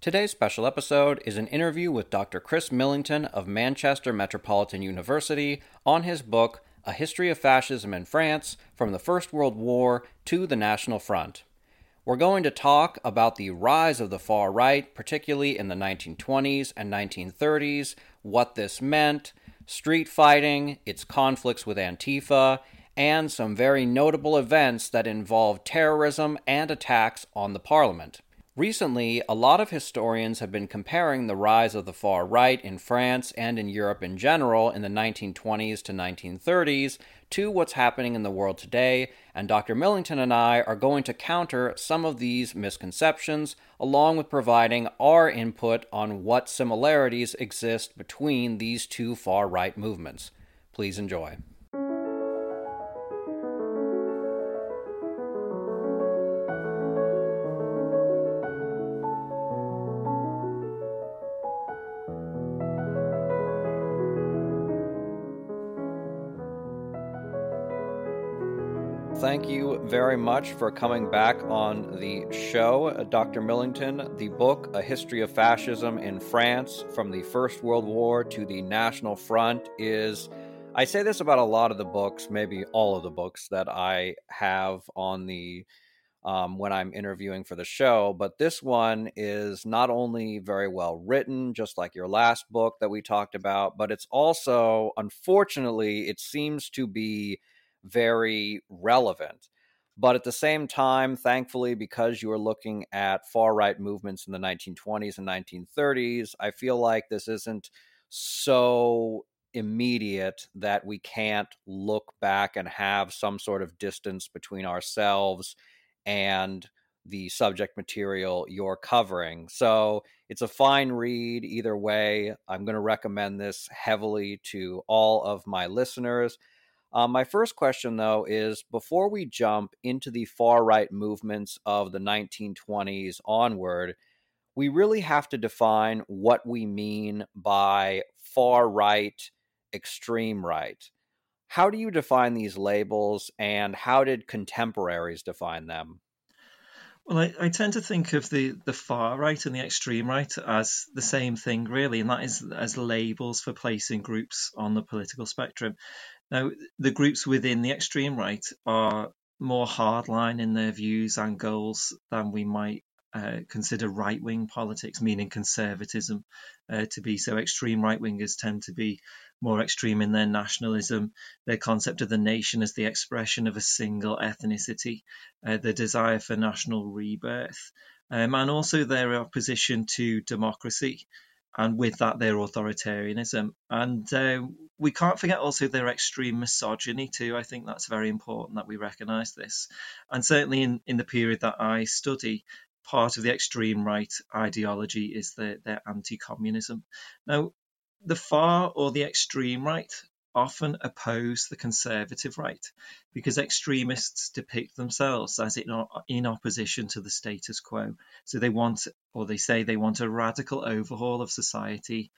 Today's special episode is an interview with Dr. Chris Millington of Manchester Metropolitan University on his book, A History of Fascism in France, From the First World War to the National Front. We're going to talk about the rise of the far right, particularly in the 1920s and 1930s, what this meant, street fighting, its conflicts with Antifa, and some very notable events that involved terrorism and attacks on the parliament. Recently, a lot of historians have been comparing the rise of the far right in France and in Europe in general in the 1920s to 1930s to what's happening in the world today, and Dr. Millington and I are going to counter some of these misconceptions, along with providing our input on what similarities exist between these two far-right movements. Please enjoy. Thank you very much for coming back on the show, Dr. Millington. The book, A History of Fascism in France, From the First World War to the National Front, is, I say this about a lot of the books, maybe all of the books that I have on the, when I'm interviewing for the show, but this one is not only very well written, just like your last book that we talked about, but it's also, unfortunately, it seems to be very relevant. But at the same time, thankfully, because you are looking at far-right movements in the 1920s and 1930s, I feel like this isn't so immediate that we can't look back and have some sort of distance between ourselves and the subject material you're covering. So it's a fine read either way. I'm going to recommend this heavily to all of my listeners. My first question, though, is before we jump into the far-right movements of the 1920s onward, we really have to define what we mean by far-right, extreme-right. How do you define these labels, and how did contemporaries define them? Well, I tend to think of the far right and the extreme right as the same thing, really, and that is as labels for placing groups on the political spectrum. Now, the groups within the extreme right are more hardline in their views and goals than we might consider right-wing politics, meaning conservatism, to be. So extreme right-wingers tend to be more extreme in their nationalism, their concept of the nation as the expression of a single ethnicity, their desire for national rebirth, and also their opposition to democracy. And with that, their authoritarianism. And we can't forget also their extreme misogyny too. I think that's very important that we recognise this. And certainly in the period that I study, part of the extreme right ideology is their anti-communism. Now, the far or the extreme right often oppose the conservative right because extremists depict themselves as in opposition to the status quo. So they want, or they say they want, a radical overhaul of society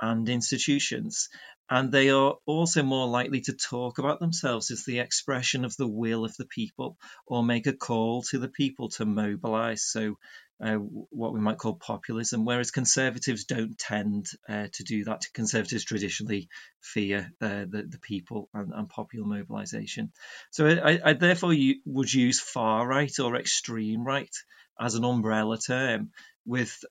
and institutions. And they are also more likely to talk about themselves as the expression of the will of the people or make a call to the people to mobilise. So what we might call populism, whereas conservatives don't tend to do that. Conservatives traditionally fear the people and popular mobilisation. So I therefore would use far right or extreme right as an umbrella term, with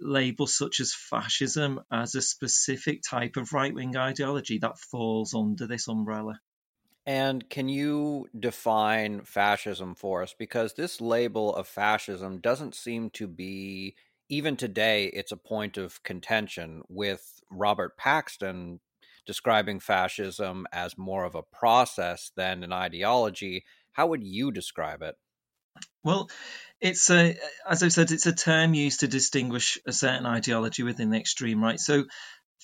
labels such as fascism as a specific type of right-wing ideology that falls under this umbrella. And can you define fascism for us? Because this label of fascism doesn't seem to be, even today, it's a point of contention, with Robert Paxton describing fascism as more of a process than an ideology. How would you describe it? Well, it's as I've said, it's a term used to distinguish a certain ideology within the extreme right. So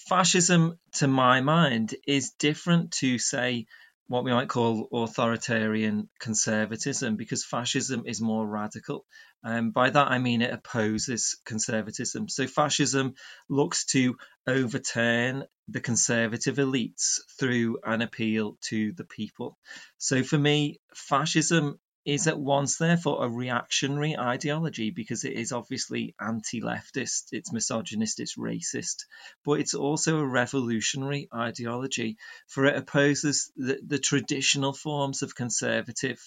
fascism, to my mind, is different to, say, what we might call authoritarian conservatism, because fascism is more radical. By that, I mean it opposes conservatism. So fascism looks to overturn the conservative elites through an appeal to the people. So for me, fascism is at once, therefore, a reactionary ideology because it is obviously anti-leftist, it's misogynist, it's racist, but it's also a revolutionary ideology, for it opposes the traditional forms of conservative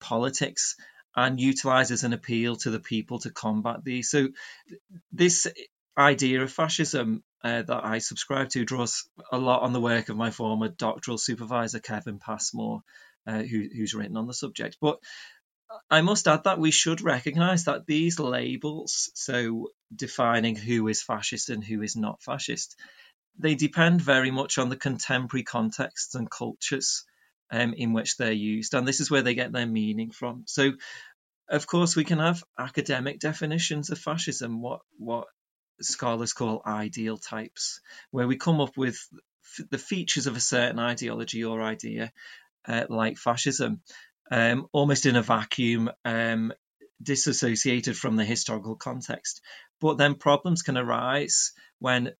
politics and utilises an appeal to the people to combat these. So this idea of fascism that I subscribe to draws a lot on the work of my former doctoral supervisor, Kevin Passmore, who's written on the subject. But I must add that we should recognise that these labels, so defining who is fascist and who is not fascist, they depend very much on the contemporary contexts and cultures in which they're used. And this is where they get their meaning from. So, of course, we can have academic definitions of fascism, what scholars call ideal types, where we come up with the features of a certain ideology or idea, like fascism, almost in a vacuum, disassociated from the historical context. But then problems can arise when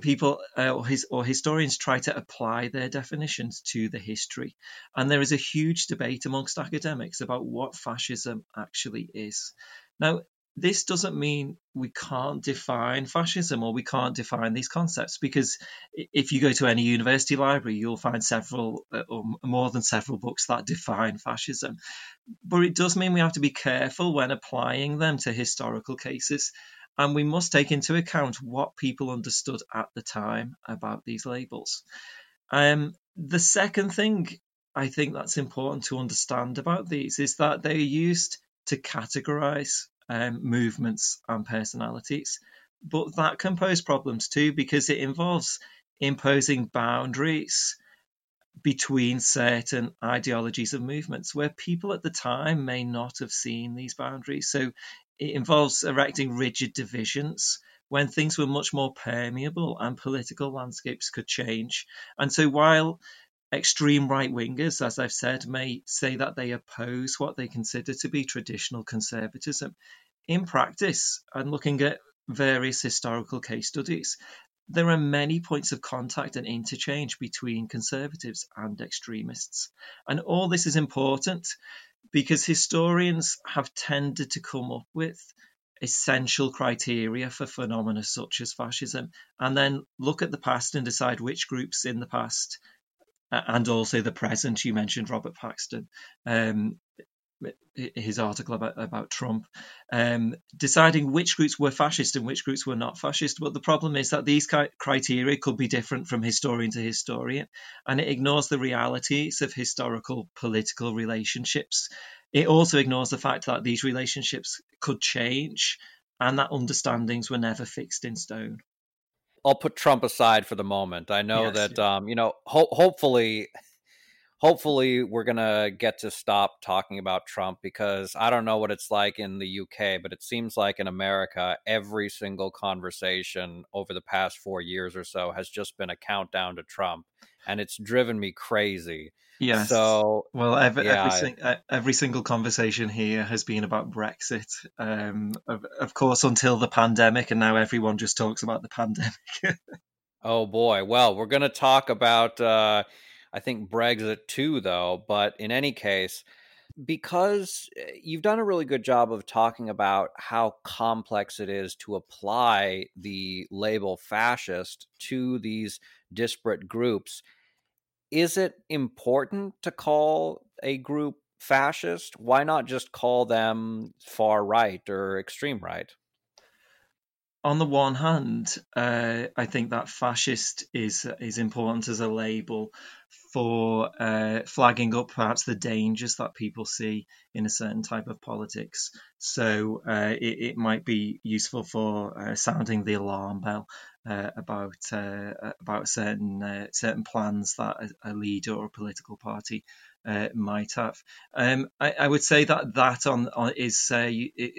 people or historians try to apply their definitions to the history. And there is a huge debate amongst academics about what fascism actually is. Now, this doesn't mean we can't define fascism or we can't define these concepts, because if you go to any university library, you'll find several or more than several books that define fascism. But it does mean we have to be careful when applying them to historical cases. And we must take into account what people understood at the time about these labels. The second thing I think that's important to understand about these is that they are used to categorise movements and personalities. But that can pose problems too, because it involves imposing boundaries between certain ideologies and movements where people at the time may not have seen these boundaries. So it involves erecting rigid divisions when things were much more permeable and political landscapes could change. And so while extreme right-wingers, as I've said, may say that they oppose what they consider to be traditional conservatism, in practice, and looking at various historical case studies, there are many points of contact and interchange between conservatives and extremists. And all this is important because historians have tended to come up with essential criteria for phenomena such as fascism, and then look at the past and decide which groups in the past and also the present. You mentioned Robert Paxton, his article about Trump, deciding which groups were fascist and which groups were not fascist. But the problem is that these criteria could be different from historian to historian, and it ignores the realities of historical political relationships. It also ignores the fact that these relationships could change and that understandings were never fixed in stone. I'll put Trump aside for the moment. I know that, hopefully we're going to get to stop talking about Trump, because I don't know what it's like in the UK, but it seems like in America, every single conversation over the past 4 years or so has just been a countdown to Trump, and it's driven me crazy. Yes. So, well, every single conversation here has been about Brexit, of course, until the pandemic, and now everyone just talks about the pandemic. Oh, boy. Well, we're going to talk about... I think Brexit too, though. But in any case, because you've done a really good job of talking about how complex it is to apply the label fascist to these disparate groups, is it important to call a group fascist? Why not just call them far right or extreme right? On the one hand, I think that fascist is important as a label for flagging up perhaps the dangers that people see in a certain type of politics. So it might be useful for sounding the alarm bell about certain plans that a leader or a political party might have. I would say that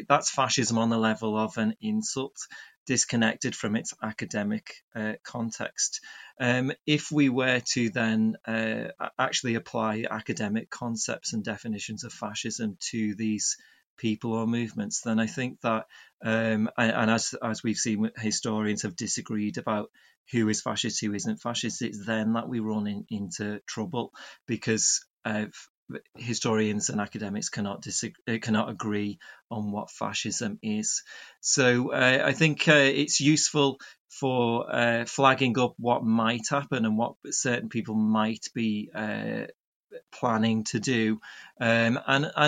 that's fascism on the level of an insult, disconnected from its academic context. If we were to then actually apply academic concepts and definitions of fascism to these people or movements, then I think that, and as we've seen, historians have disagreed about who is fascist, who isn't fascist. It's then that we run into trouble, because historians and academics cannot agree on what fascism is. So I think it's useful for flagging up what might happen and what certain people might be planning to do, and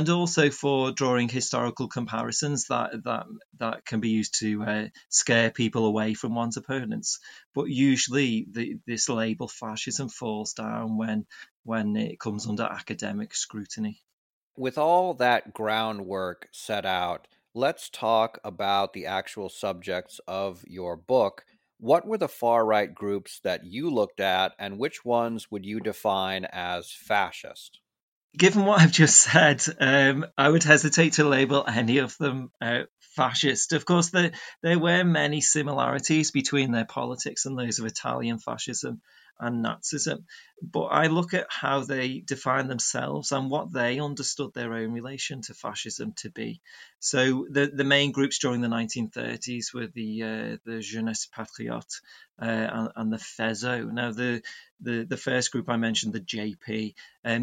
also for drawing historical comparisons that can be used to scare people away from one's opponents. But usually this label fascism falls down when it comes under academic scrutiny. With all that groundwork set out, let's talk about the actual subjects of your book. What were the far-right groups that you looked at, and which ones would you define as fascist? Given what I've just said, I would hesitate to label any of them fascist. Of course, there were many similarities between their politics and those of Italian fascism and Nazism, but I look at how they define themselves and what they understood their own relation to fascism to be. So the main groups during the 1930s were the Jeunesse Patriote and the Faisceau. Now the first group I mentioned, the JP,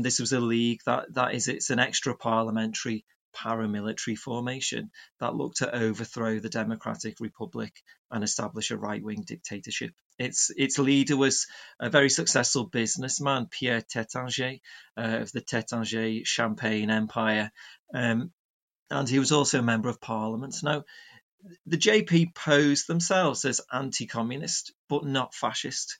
this was a league that is an extra parliamentary paramilitary formation that looked to overthrow the Democratic Republic and establish a right-wing dictatorship. Its leader was a very successful businessman, Pierre Tétanger of the Tétanger Champagne Empire, and he was also a member of Parliament. Now, the JP posed themselves as anti-communist but not fascist.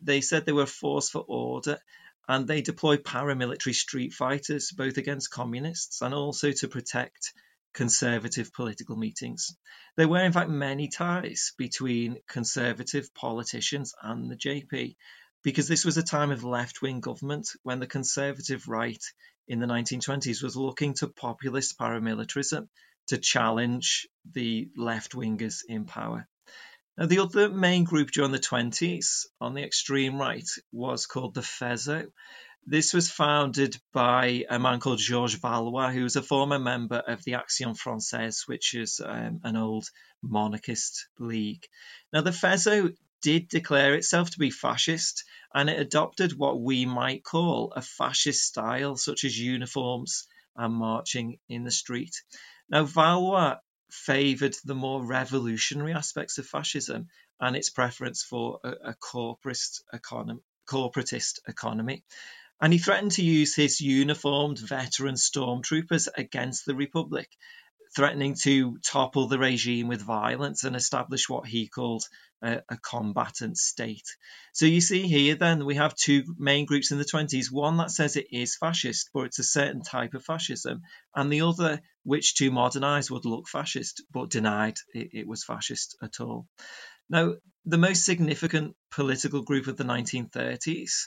They said they were a force for order, and they deploy paramilitary street fighters, both against communists and also to protect conservative political meetings. There were, in fact, many ties between conservative politicians and the JP, because this was a time of left-wing government when the conservative right in the 1920s was looking to populist paramilitarism to challenge the left-wingers in power. Now, the other main group during the 1920s on the extreme right was called the Faisceau. This was founded by a man called Georges Valois, who was a former member of the Action Française, which is an old monarchist league. Now, the Faisceau did declare itself to be fascist, and it adopted what we might call a fascist style, such as uniforms and marching in the street. Now, Valois favoured the more revolutionary aspects of fascism and its preference for a corporatist economy. And he threatened to use his uniformed veteran stormtroopers against the Republic, threatening to topple the regime with violence and establish what he called a combatant state. So you see here then we have two main groups in the 1920s, one that says it is fascist, but it's a certain type of fascism, and the other, which to modern eyes would look fascist, but denied it was fascist at all. Now, the most significant political group of the 1930s,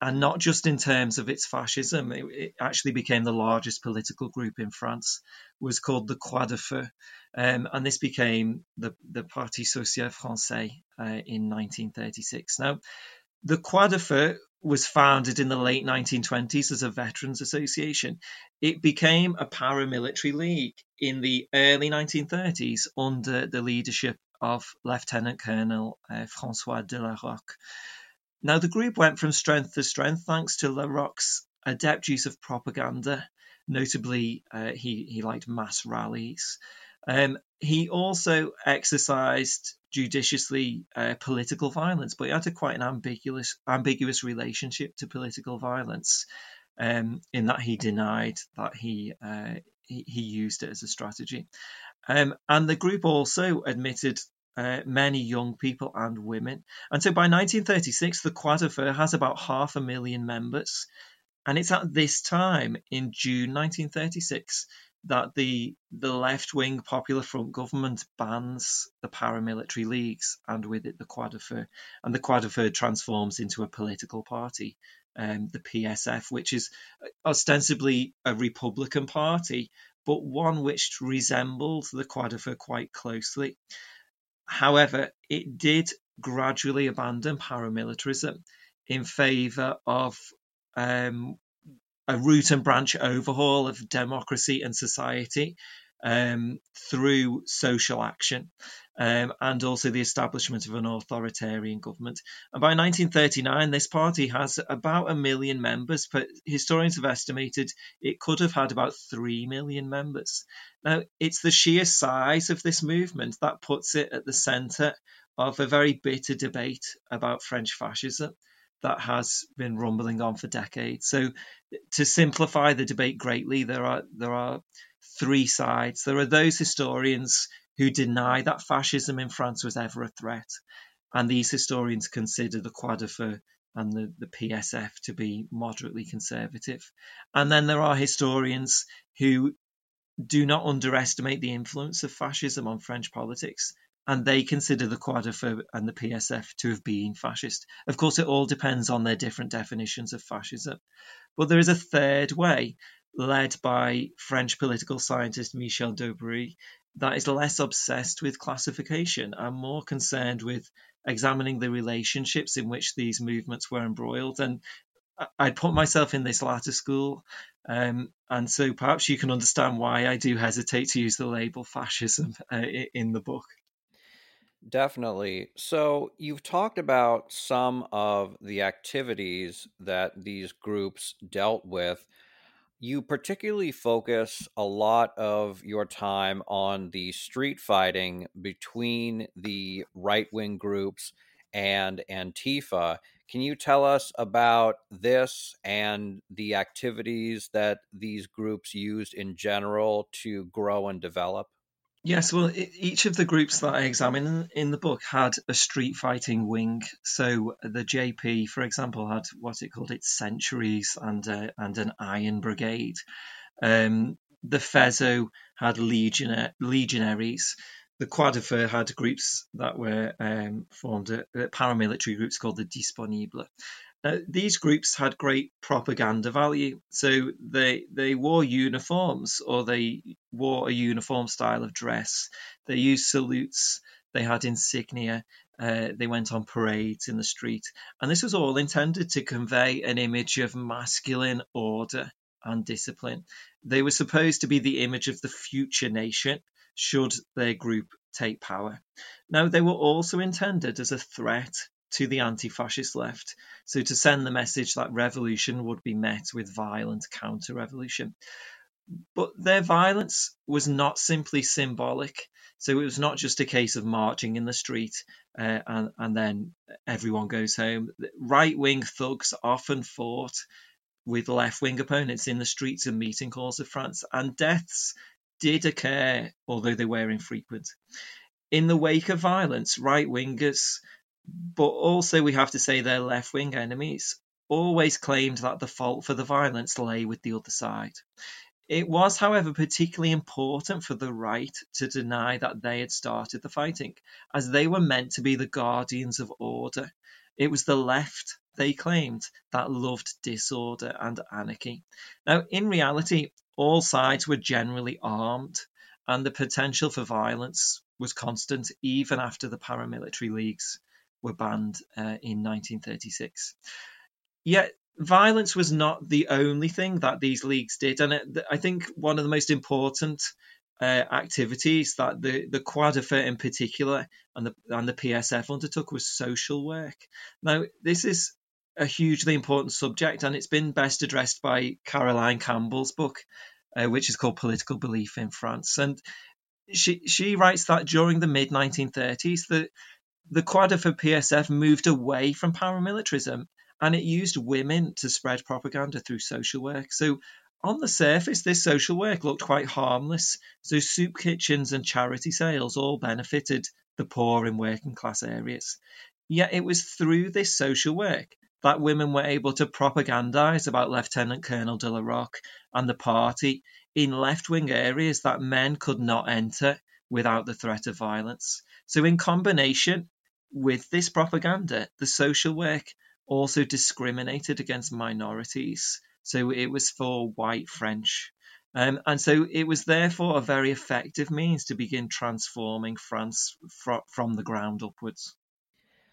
and not just in terms of its fascism, it actually became the largest political group in France, was called the Croix de Feu. And this became the Parti Social Français in 1936. Now, the Croix de Feu was founded in the late 1920s as a veterans association. It became a paramilitary league in the early 1930s under the leadership of Lieutenant Colonel François de la Rocque. Now, the group went from strength to strength thanks to La Rocque's adept use of propaganda. Notably, he liked mass rallies. He also exercised judiciously political violence, but he had quite an ambiguous relationship to political violence, in that he denied that he used it as a strategy. And the group also admitted many young people and women. And so by 1936, the Croix de Feu has about 500,000 members. And it's at this time, in June 1936, that the left-wing Popular Front government bans the paramilitary leagues, and with it the Croix de Feu. And the Croix de Feu transforms into a political party, the PSF, which is ostensibly a Republican party, but one which resembled the Croix de Feu quite closely. However, it did gradually abandon paramilitarism in favour of a root and branch overhaul of democracy and society, through social action and also the establishment of an authoritarian government. And by 1939, this party has about 1 million members, but historians have estimated it could have had about 3 million members. Now, it's the sheer size of this movement that puts it at the centre of a very bitter debate about French fascism that has been rumbling on for decades. So to simplify the debate greatly, there are three sides. There are those historians who deny that fascism in France was ever a threat, and these historians consider the Croix de Feu and the PSF to be moderately conservative. And then there are historians who do not underestimate the influence of fascism on French politics, and they consider the Croix de Feu and the PSF to have been fascist. Of course, it all depends on their different definitions of fascism. But there is a third way, led by French political scientist Michel Daubry, that is less obsessed with classification and more concerned with examining the relationships in which these movements were embroiled. And I put myself in this latter school, and so perhaps you can understand why I do hesitate to use the label fascism in the book. Definitely. So you've talked about some of the activities that these groups dealt with. You particularly focus a lot of your time on the street fighting between the right-wing groups and Antifa. Can you tell us about this and the activities that these groups used in general to grow and develop? Yes, well, each of the groups that I examine in the book had a street fighting wing. So the JP, for example, had what it called its centuries and an iron brigade. The Faisceau had legionaries. The Croix de Feu had groups that were formed, paramilitary groups called the Disponible. These groups had great propaganda value, so they wore uniforms, or they wore a uniform style of dress. They used salutes, they had insignia, they went on parades in the street. And this was all intended to convey an image of masculine order and discipline. They were supposed to be the image of the future nation, should their group take power. Now, they were also intended as a threat to the anti-fascist left, so to send the message that revolution would be met with violent counter-revolution. But their violence was not simply symbolic, so it was not just a case of marching in the street and then everyone goes home. Right-wing thugs often fought with left-wing opponents in the streets and meeting halls of France, and deaths did occur, although they were infrequent. In the wake of violence, right-wingers, but also we have to say their left-wing enemies, always claimed that the fault for the violence lay with the other side. It was, however, particularly important for the right to deny that they had started the fighting, as they were meant to be the guardians of order. It was the left, they claimed, that loved disorder and anarchy. Now, in reality, all sides were generally armed, and the potential for violence was constant even after the paramilitary leagues were banned in 1936. Yet violence was not the only thing that these leagues did, and I think one of the most important activities that the Croix de Feu in particular and the PSF undertook was social work. Now, this is a hugely important subject, and it's been best addressed by Caroline Campbell's book, which is called Political Belief in France. And she writes that during the mid-1930s, the Croix de Feu PSF moved away from paramilitarism, and it used women to spread propaganda through social work. So on the surface, this social work looked quite harmless. So soup kitchens and charity sales all benefited the poor in working class areas. Yet it was through this social work that women were able to propagandize about Lieutenant Colonel de la Rocque and the party in left-wing areas that men could not enter without the threat of violence. So in combination with this propaganda, the social work also discriminated against minorities. So it was for white French. And so it was therefore a very effective means to begin transforming France from the ground upwards.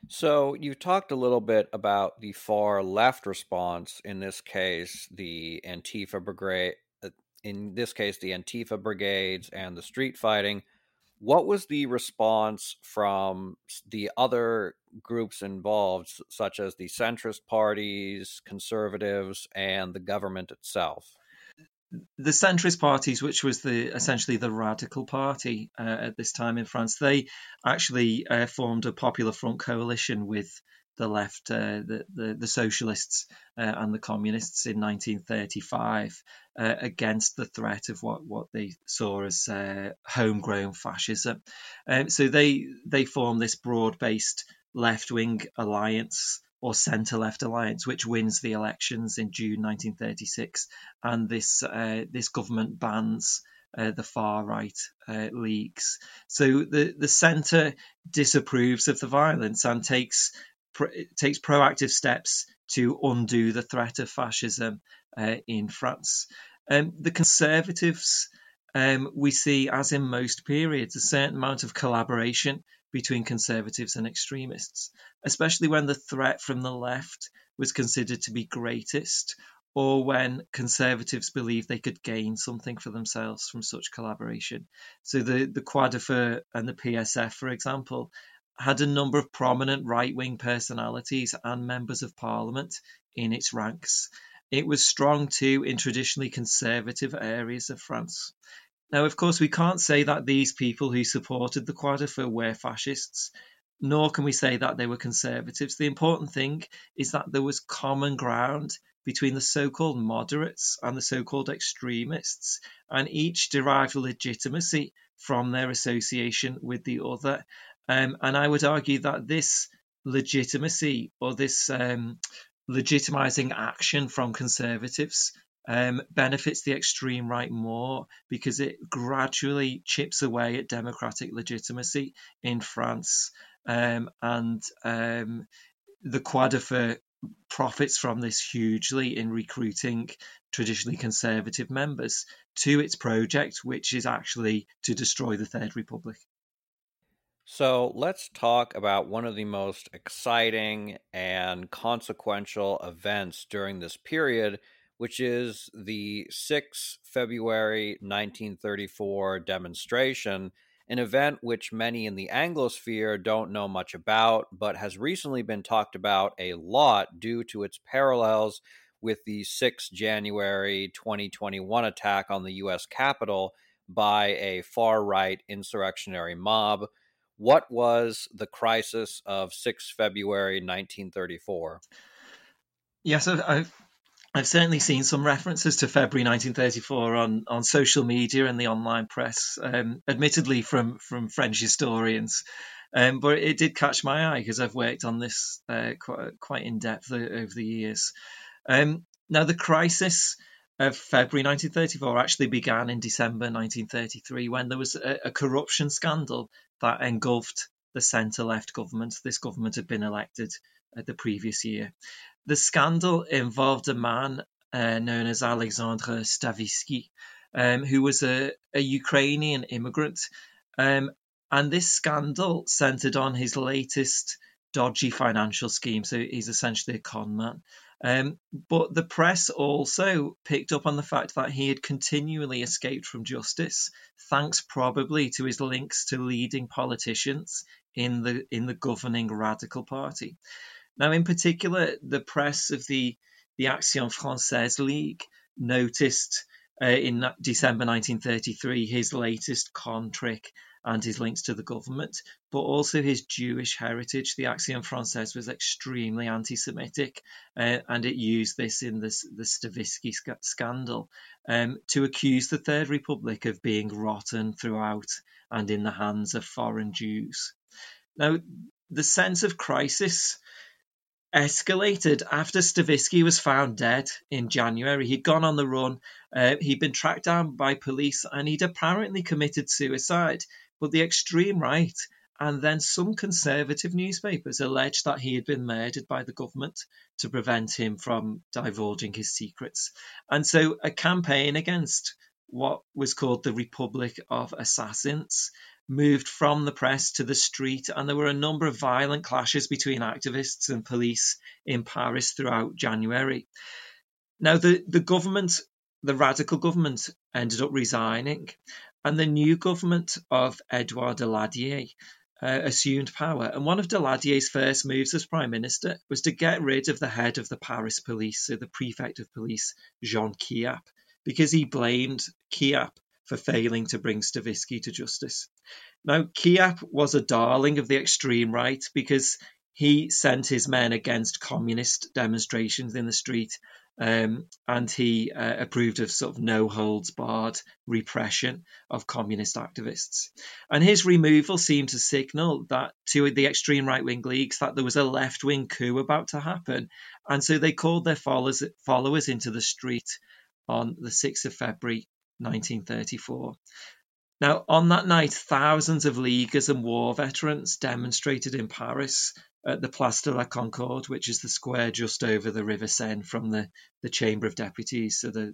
So you talked a little bit about the far left response, in this case, the Antifa brigade, in this case, the Antifa brigades and the street fighting. What was the response from the other groups involved, such as the centrist parties, conservatives, and the government itself? The centrist parties, which was essentially the Radical Party at this time in France, they actually formed a Popular Front coalition with the left, the socialists and the communists in 1935 against the threat of what they saw as homegrown fascism. So they formed this broad-based left-wing alliance or centre-left alliance, which wins the elections in June 1936. And this government bans the far-right leagues. So the centre disapproves of the violence and takes proactive steps to undo the threat of fascism in France. The Conservatives, we see, as in most periods, a certain amount of collaboration between Conservatives and extremists, especially when the threat from the left was considered to be greatest, or when Conservatives believed they could gain something for themselves from such collaboration. So the Quadrifur and the PSF, for example, had a number of prominent right-wing personalities and members of parliament in its ranks. It was strong, too, in traditionally conservative areas of France. Now, of course, we can't say that these people who supported the Quadrifur were fascists, nor can we say that they were conservatives. The important thing is that there was common ground between the so-called moderates and the so-called extremists, and each derived legitimacy from their association with the other. And I would argue that this legitimacy or this legitimising action from Conservatives benefits the extreme right more, because it gradually chips away at democratic legitimacy in France. And the Quadrifur profits from this hugely in recruiting traditionally Conservative members to its project, which is actually to destroy the Third Republic. So let's talk about one of the most exciting and consequential events during this period, which is the 6 February 1934 demonstration, an event which many in the Anglosphere don't know much about, but has recently been talked about a lot due to its parallels with the 6 January 2021 attack on the U.S. Capitol by a far-right insurrectionary mob. What was the crisis of 6 February 1934? Yes, I've certainly seen some references to February 1934 on social media and the online press, admittedly from French historians. But it did catch my eye because I've worked on this quite in depth over the years. Now, the crisis of February 1934 actually began in December 1933 when there was a corruption scandal that engulfed the centre-left government. This government had been elected the previous year. The scandal involved a man known as Alexandre Stavisky, who was a Ukrainian immigrant. And this scandal centred on his latest dodgy financial scheme. So he's essentially a con man. But the press also picked up on the fact that he had continually escaped from justice, thanks probably to his links to leading politicians in the governing Radical Party. Now, in particular, the press of the Action Française League noticed in December 1933 his latest con trick and his links to the government, but also his Jewish heritage. The Action Française was extremely anti-Semitic, and it used this in the Stavisky scandal to accuse the Third Republic of being rotten throughout and in the hands of foreign Jews. Now, the sense of crisis escalated after Stavisky was found dead in January. He'd gone on the run, he'd been tracked down by police, and he'd apparently committed suicide. But the extreme right and then some conservative newspapers alleged that he had been murdered by the government to prevent him from divulging his secrets. And so a campaign against what was called the Republic of Assassins moved from the press to the street, and there were a number of violent clashes between activists and police in Paris throughout January. Now, the government the radical government ended up resigning, and the new government of Edouard Daladier assumed power. And one of Daladier's first moves as Prime Minister was to get rid of the head of the Paris police, so the prefect of police, Jean Chiappe, because he blamed Chiappe for failing to bring Stavisky to justice. Now, Chiappe was a darling of the extreme right because he sent his men against communist demonstrations in the street, and he approved of sort of no-holds-barred repression of communist activists. And his removal seemed to signal that to the extreme right-wing leagues that there was a left-wing coup about to happen. And so they called their followers into the street on the 6th of February, 1934. Now, on that night, thousands of Leaguers and war veterans demonstrated in Paris at the Place de la Concorde, which is the square just over the River Seine from the Chamber of Deputies, so the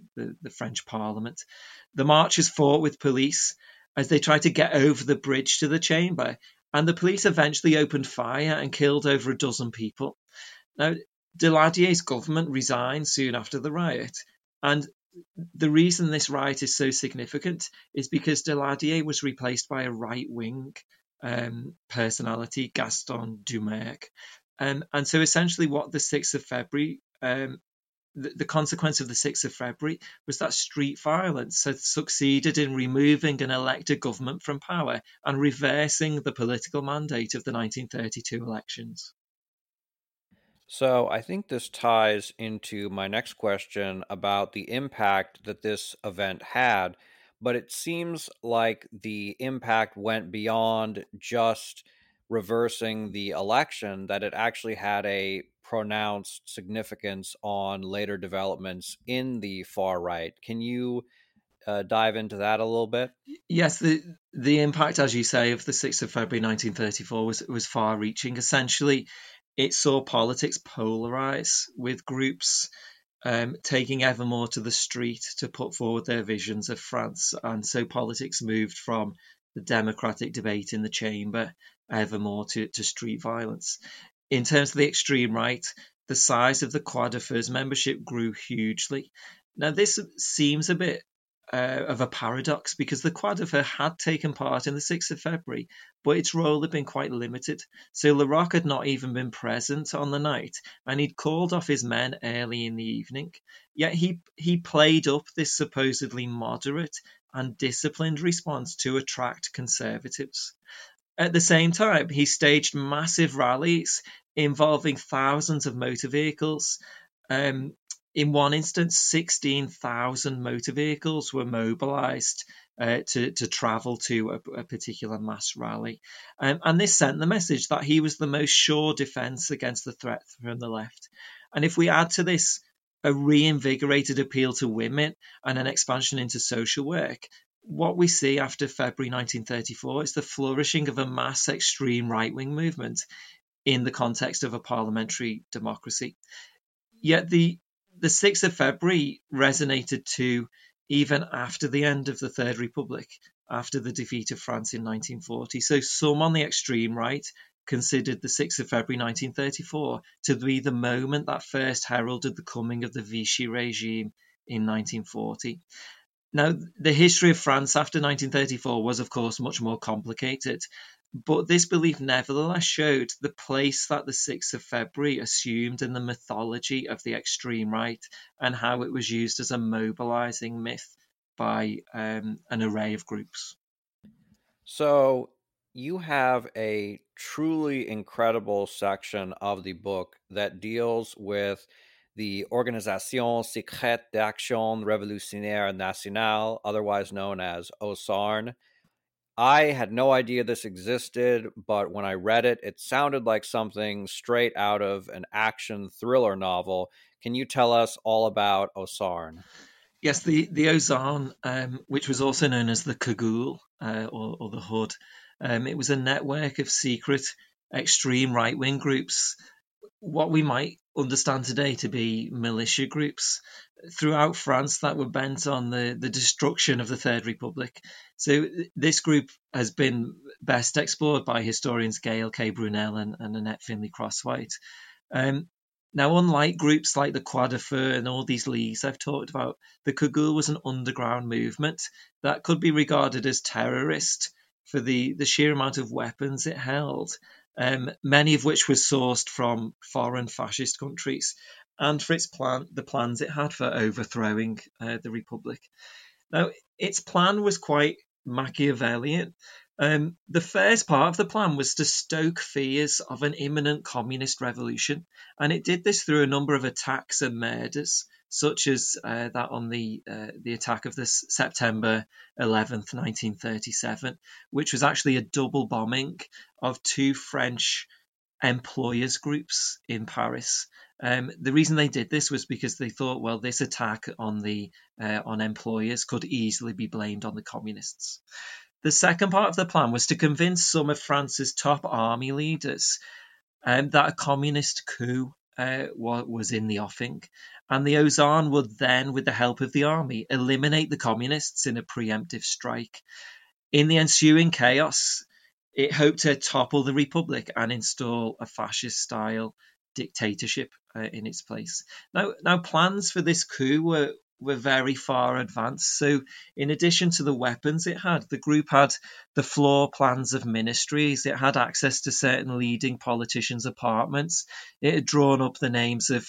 French Parliament. The marchers fought with police as they tried to get over the bridge to the Chamber, and the police eventually opened fire and killed over a dozen people. Now, Daladier's government resigned soon after the riot, and the reason this riot is so significant is because Daladier was replaced by a right-wing personality, Gaston Doumergue. And so essentially what the 6th of February, the consequence of the 6th of February was that street violence had succeeded in removing an elected government from power and reversing the political mandate of the 1932 elections. So I think this ties into my next question about the impact that this event had, but it seems like the impact went beyond just reversing the election, that it actually had a pronounced significance on later developments in the far right. Can you dive into that a little bit? Yes, the impact, as you say, of the 6th of February 1934 was far-reaching. Essentially, it saw politics polarize, with groups taking ever more to the street to put forward their visions of France. And so politics moved from the democratic debate in the chamber ever more to street violence. In terms of the extreme right, the size of the Quadrifur's membership grew hugely. Now, this seems a bit of a paradox because the Quadrifur had taken part in the 6th of February, but its role had been quite limited. So La Rocque had not even been present on the night, and he'd called off his men early in the evening. Yet he played up this supposedly moderate and disciplined response to attract conservatives. At the same time, he staged massive rallies involving thousands of motor vehicles. In one instance, 16,000 motor vehicles were mobilised to travel to a particular mass rally. And this sent the message that he was the most sure defence against the threat from the left. And if we add to this a reinvigorated appeal to women and an expansion into social work, what we see after February 1934 is the flourishing of a mass extreme right-wing movement in the context of a parliamentary democracy. Yet The 6th of February resonated too even after the end of the Third Republic, after the defeat of France in 1940. So some on the extreme right considered the 6th of February 1934 to be the moment that first heralded the coming of the Vichy regime in 1940. Now, the history of France after 1934 was, of course, much more complicated, but this belief nevertheless showed the place that the 6th of February assumed in the mythology of the extreme right and how it was used as a mobilizing myth by an array of groups. So you have a truly incredible section of the book that deals with the Organisation Secrète d'Action Révolutionnaire Nationale, otherwise known as OSARN. I had no idea this existed, but when I read it, it sounded like something straight out of an action thriller novel. Can you tell us all about OSARN? Yes, the OSARN, which was also known as the Cagoule or the Hood, it was a network of secret extreme right-wing groups, what we might understand today to be militia groups throughout France that were bent on the destruction of the Third Republic. So this group has been best explored by historians Gail K. Brunel and Annette Finley Crosswhite. Now, unlike groups like the Quadrifur and all these leagues I've talked about, the Cagoule was an underground movement that could be regarded as terrorist for the sheer amount of weapons it held, many of which were sourced from foreign fascist countries, and for its the plans it had for overthrowing the Republic. Now, its plan was quite Machiavellian. The first part of the plan was to stoke fears of an imminent communist revolution, and it did this through a number of attacks and murders, such as that on the attack of this September 11th, 1937, which was actually a double bombing of two French employers' groups in Paris. The reason they did this was because they thought, well, this attack on employers could easily be blamed on the communists. The second part of the plan was to convince some of France's top army leaders that a communist coup was in the offing, and the Ozan would then, with the help of the army, eliminate the communists in a preemptive strike. In the ensuing chaos, it hoped to topple the Republic and install a fascist-style dictatorship in its place. Now, plans for this coup were very far advanced. So in addition to the weapons it had, the group had the floor plans of ministries. It had access to certain leading politicians' apartments. It had drawn up the names of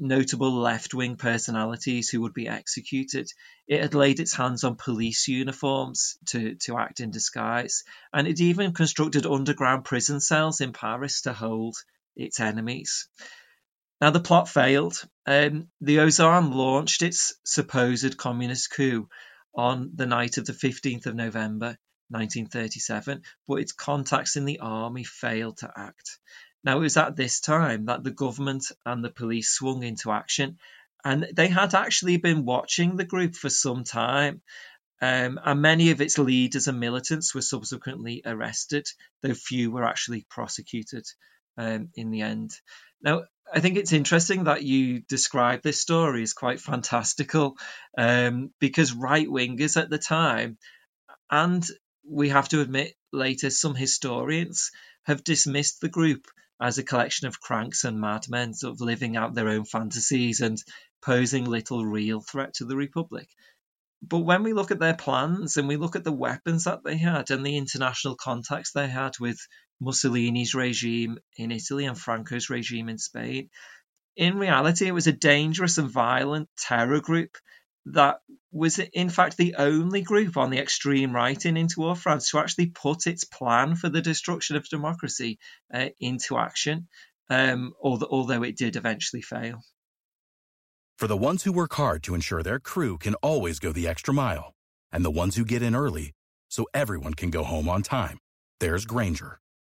notable left-wing personalities who would be executed. It had laid its hands on police uniforms to act in disguise. And it even constructed underground prison cells in Paris to hold its enemies. Now, the plot failed. The Ozan launched its supposed communist coup on the night of the 15th of November, 1937, but its contacts in the army failed to act. Now, it was at this time that the government and the police swung into action, and they had actually been watching the group for some time, and many of its leaders and militants were subsequently arrested, though few were actually prosecuted in the end. Now, I think it's interesting that you describe this story as quite fantastical because right-wingers at the time, and we have to admit later some historians, have dismissed the group as a collection of cranks and madmen sort of living out their own fantasies and posing little real threat to the Republic. But when we look at their plans and we look at the weapons that they had and the international contacts they had with Mussolini's regime in Italy and Franco's regime in Spain, in reality, it was a dangerous and violent terror group that was, in fact, the only group on the extreme right in interwar France to actually put its plan for the destruction of democracy into action, although it did eventually fail. For the ones who work hard to ensure their crew can always go the extra mile, and the ones who get in early so everyone can go home on time, there's Grainger,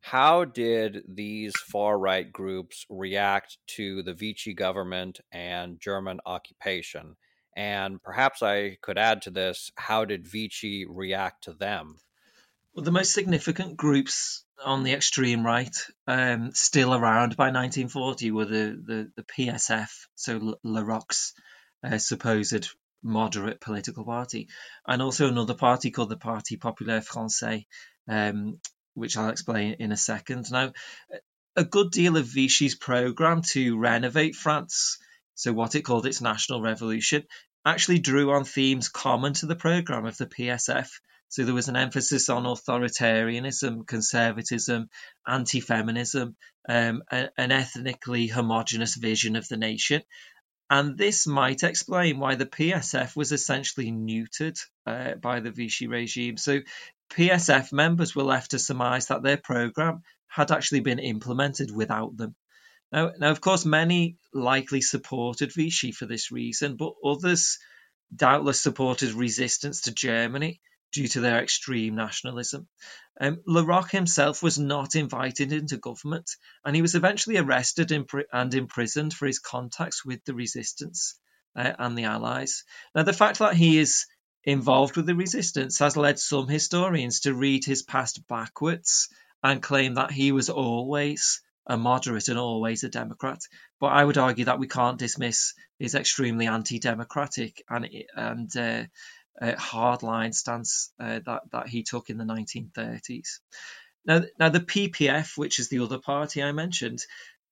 How did these far-right groups react to the Vichy government and German occupation? And perhaps I could add to this, how did Vichy react to them? Well, the most significant groups on the extreme right still around by 1940 were the PSF, so La Rocque's supposed moderate political party, and also another party called the Parti Populaire Francais, which I'll explain in a second. Now, a good deal of Vichy's programme to renovate France, so what it called its national revolution, actually drew on themes common to the programme of the PSF. So there was an emphasis on authoritarianism, conservatism, anti-feminism, an ethnically homogenous vision of the nation. And this might explain why the PSF was essentially neutered by the Vichy regime. So PSF members were left to surmise that their programme had actually been implemented without them. Now, of course, many likely supported Vichy for this reason, but others doubtless supported resistance to Germany due to their extreme nationalism. La Rocque himself was not invited into government, and he was eventually arrested and imprisoned for his contacts with the resistance. and the Allies. Now, the fact that he is involved with the resistance has led some historians to read his past backwards and claim that he was always a moderate and always a Democrat. But I would argue that we can't dismiss his extremely anti-democratic and hardline stance that he took in the 1930s. Now, the PPF, which is the other party I mentioned,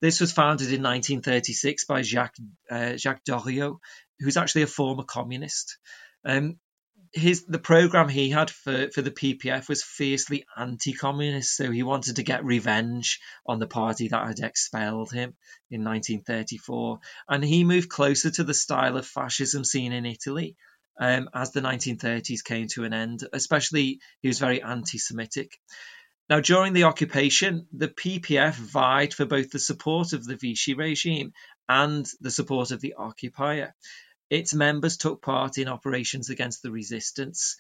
this was founded in 1936 by Jacques Doriot, who's actually a former communist. The program he had for the PPF was fiercely anti-communist, so he wanted to get revenge on the party that had expelled him in 1934. And he moved closer to the style of fascism seen in Italy as the 1930s came to an end. Especially, he was very anti-Semitic. Now, during the occupation, the PPF vied for both the support of the Vichy regime and the support of the occupier. Its members took part in operations against the resistance.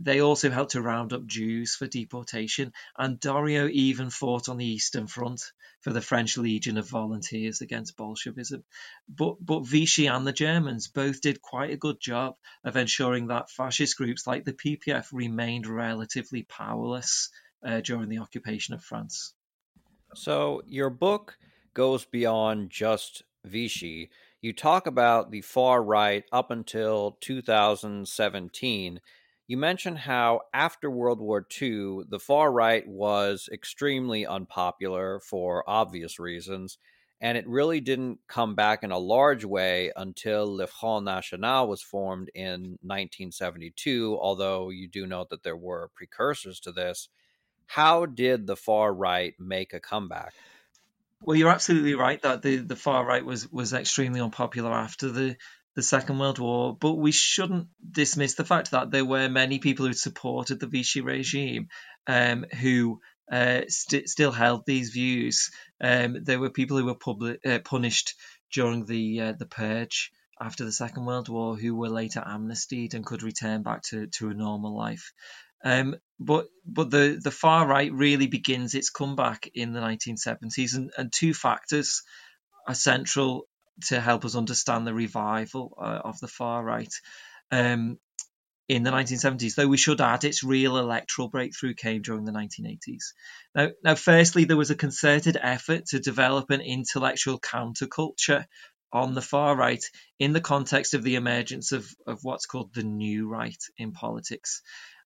They also helped to round up Jews for deportation, and Doriot even fought on the Eastern Front for the French Legion of Volunteers against Bolshevism. But Vichy and the Germans both did quite a good job of ensuring that fascist groups like the PPF remained relatively powerless during the occupation of France. So your book goes beyond just Vichy. You talk about the far right up until 2017. You mention how after World War II, the far right was extremely unpopular for obvious reasons, and it really didn't come back in a large way until Le Front National was formed in 1972, although you do note that there were precursors to this. How did the far right make a comeback? Well, you're absolutely right that the far right was extremely unpopular after the Second World War, but we shouldn't dismiss the fact that there were many people who supported the Vichy regime who still held these views. There were people who were punished during the purge after the Second World War who were later amnestied and could return back to a normal life. But the far right really begins its comeback in the 1970s, and two factors are central to help us understand the revival of the far right in the 1970s, though we should add its real electoral breakthrough came during the 1980s. Now, firstly, there was a concerted effort to develop an intellectual counterculture on the far right in the context of the emergence of what's called the new right in politics.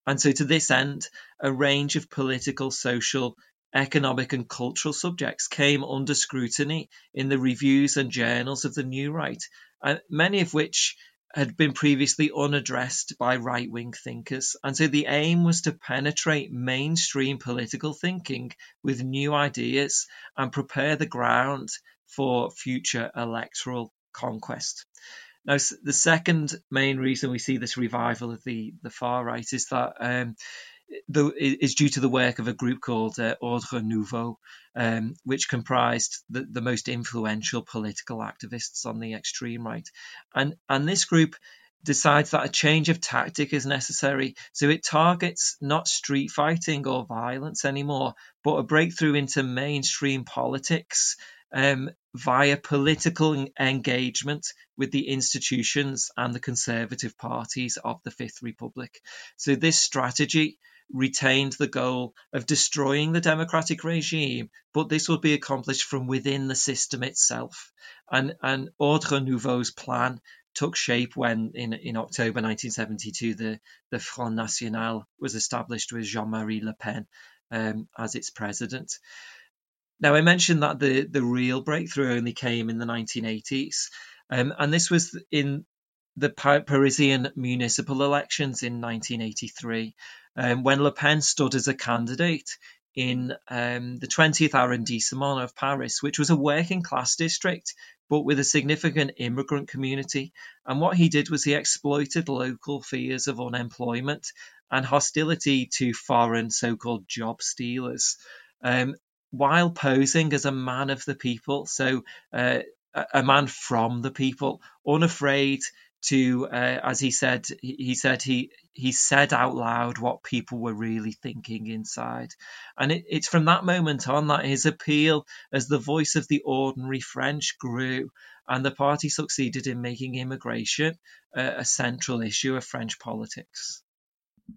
And so to this end, a range of political, social, economic and cultural subjects came under scrutiny in the reviews and journals of the new right, and many of which had been previously unaddressed by right-wing thinkers. And so the aim was to penetrate mainstream political thinking with new ideas and prepare the ground for future electoral conquest. Now, the second main reason we see this revival of the far right is that is due to the work of a group called Ordre Nouveau, which comprised the most influential political activists on the extreme right. And this group decides that a change of tactic is necessary. So it targets not street fighting or violence anymore, but a breakthrough into mainstream politics via political engagement with the institutions and the conservative parties of the Fifth Republic. So this strategy retained the goal of destroying the democratic regime, but this would be accomplished from within the system itself. And Ordre Nouveau's plan took shape when, in October 1972, the Front National was established with Jean-Marie Le Pen as its president. Now, I mentioned that the real breakthrough only came in the 1980s, and this was in the Parisian municipal elections in 1983, when Le Pen stood as a candidate in the 20th arrondissement of Paris, which was a working-class district, but with a significant immigrant community. And what he did was he exploited local fears of unemployment and hostility to foreign so-called job stealers, while posing as a man of the people, so a man from the people, unafraid to, as he said out loud what people were really thinking inside. And it's from that moment on that his appeal as the voice of the ordinary French grew, and the party succeeded in making immigration a central issue of French politics.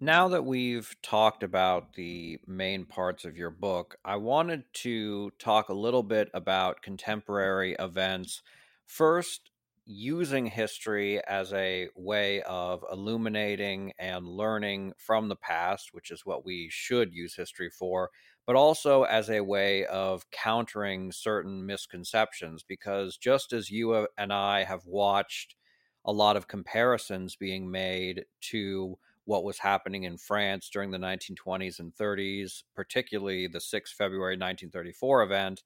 Now that we've talked about the main parts of your book, I wanted to talk a little bit about contemporary events. First, using history as a way of illuminating and learning from the past, which is what we should use history for, but also as a way of countering certain misconceptions, because just as you and I have watched a lot of comparisons being made to what was happening in France during the 1920s and 30s, particularly the 6th February 1934 event,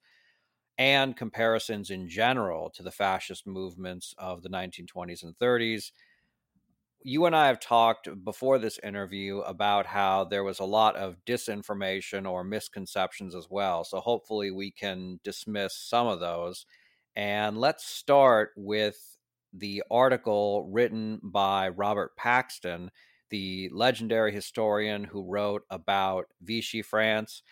and comparisons in general to the fascist movements of the 1920s and 30s. You and I have talked before this interview about how there was a lot of disinformation or misconceptions as well. So hopefully we can dismiss some of those. And let's start with the article written by Robert Paxton, the legendary historian who wrote about Vichy France.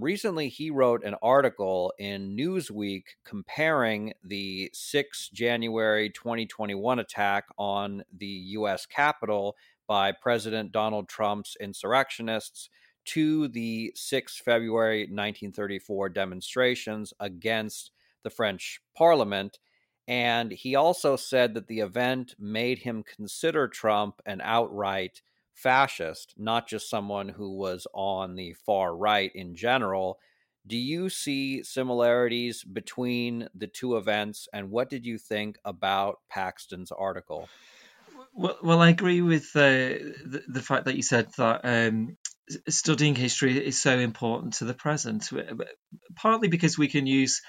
Recently, he wrote an article in Newsweek comparing the 6 January 2021 attack on the U.S. Capitol by President Donald Trump's insurrectionists to the 6 February 1934 demonstrations against the French Parliament. And he also said that the event made him consider Trump an outright fascist, not just someone who was on the far right in general. Do you see similarities between the two events, and what did you think about Paxton's article? Well, I agree with the fact that you said that studying history is so important to the present, partly because we can use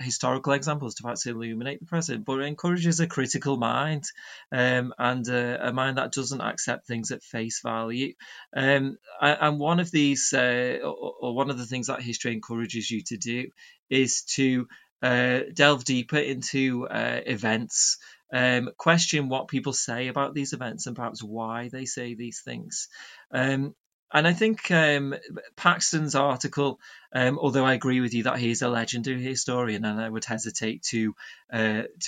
historical examples to perhaps illuminate the present, but it encourages a critical mind and a mind that doesn't accept things at face value. And one of these, or one of the things that history encourages you to do, is to delve deeper into events. Question what people say about these events and perhaps why they say these things. And I think Paxton's article, although I agree with you that he is a legendary historian and I would hesitate to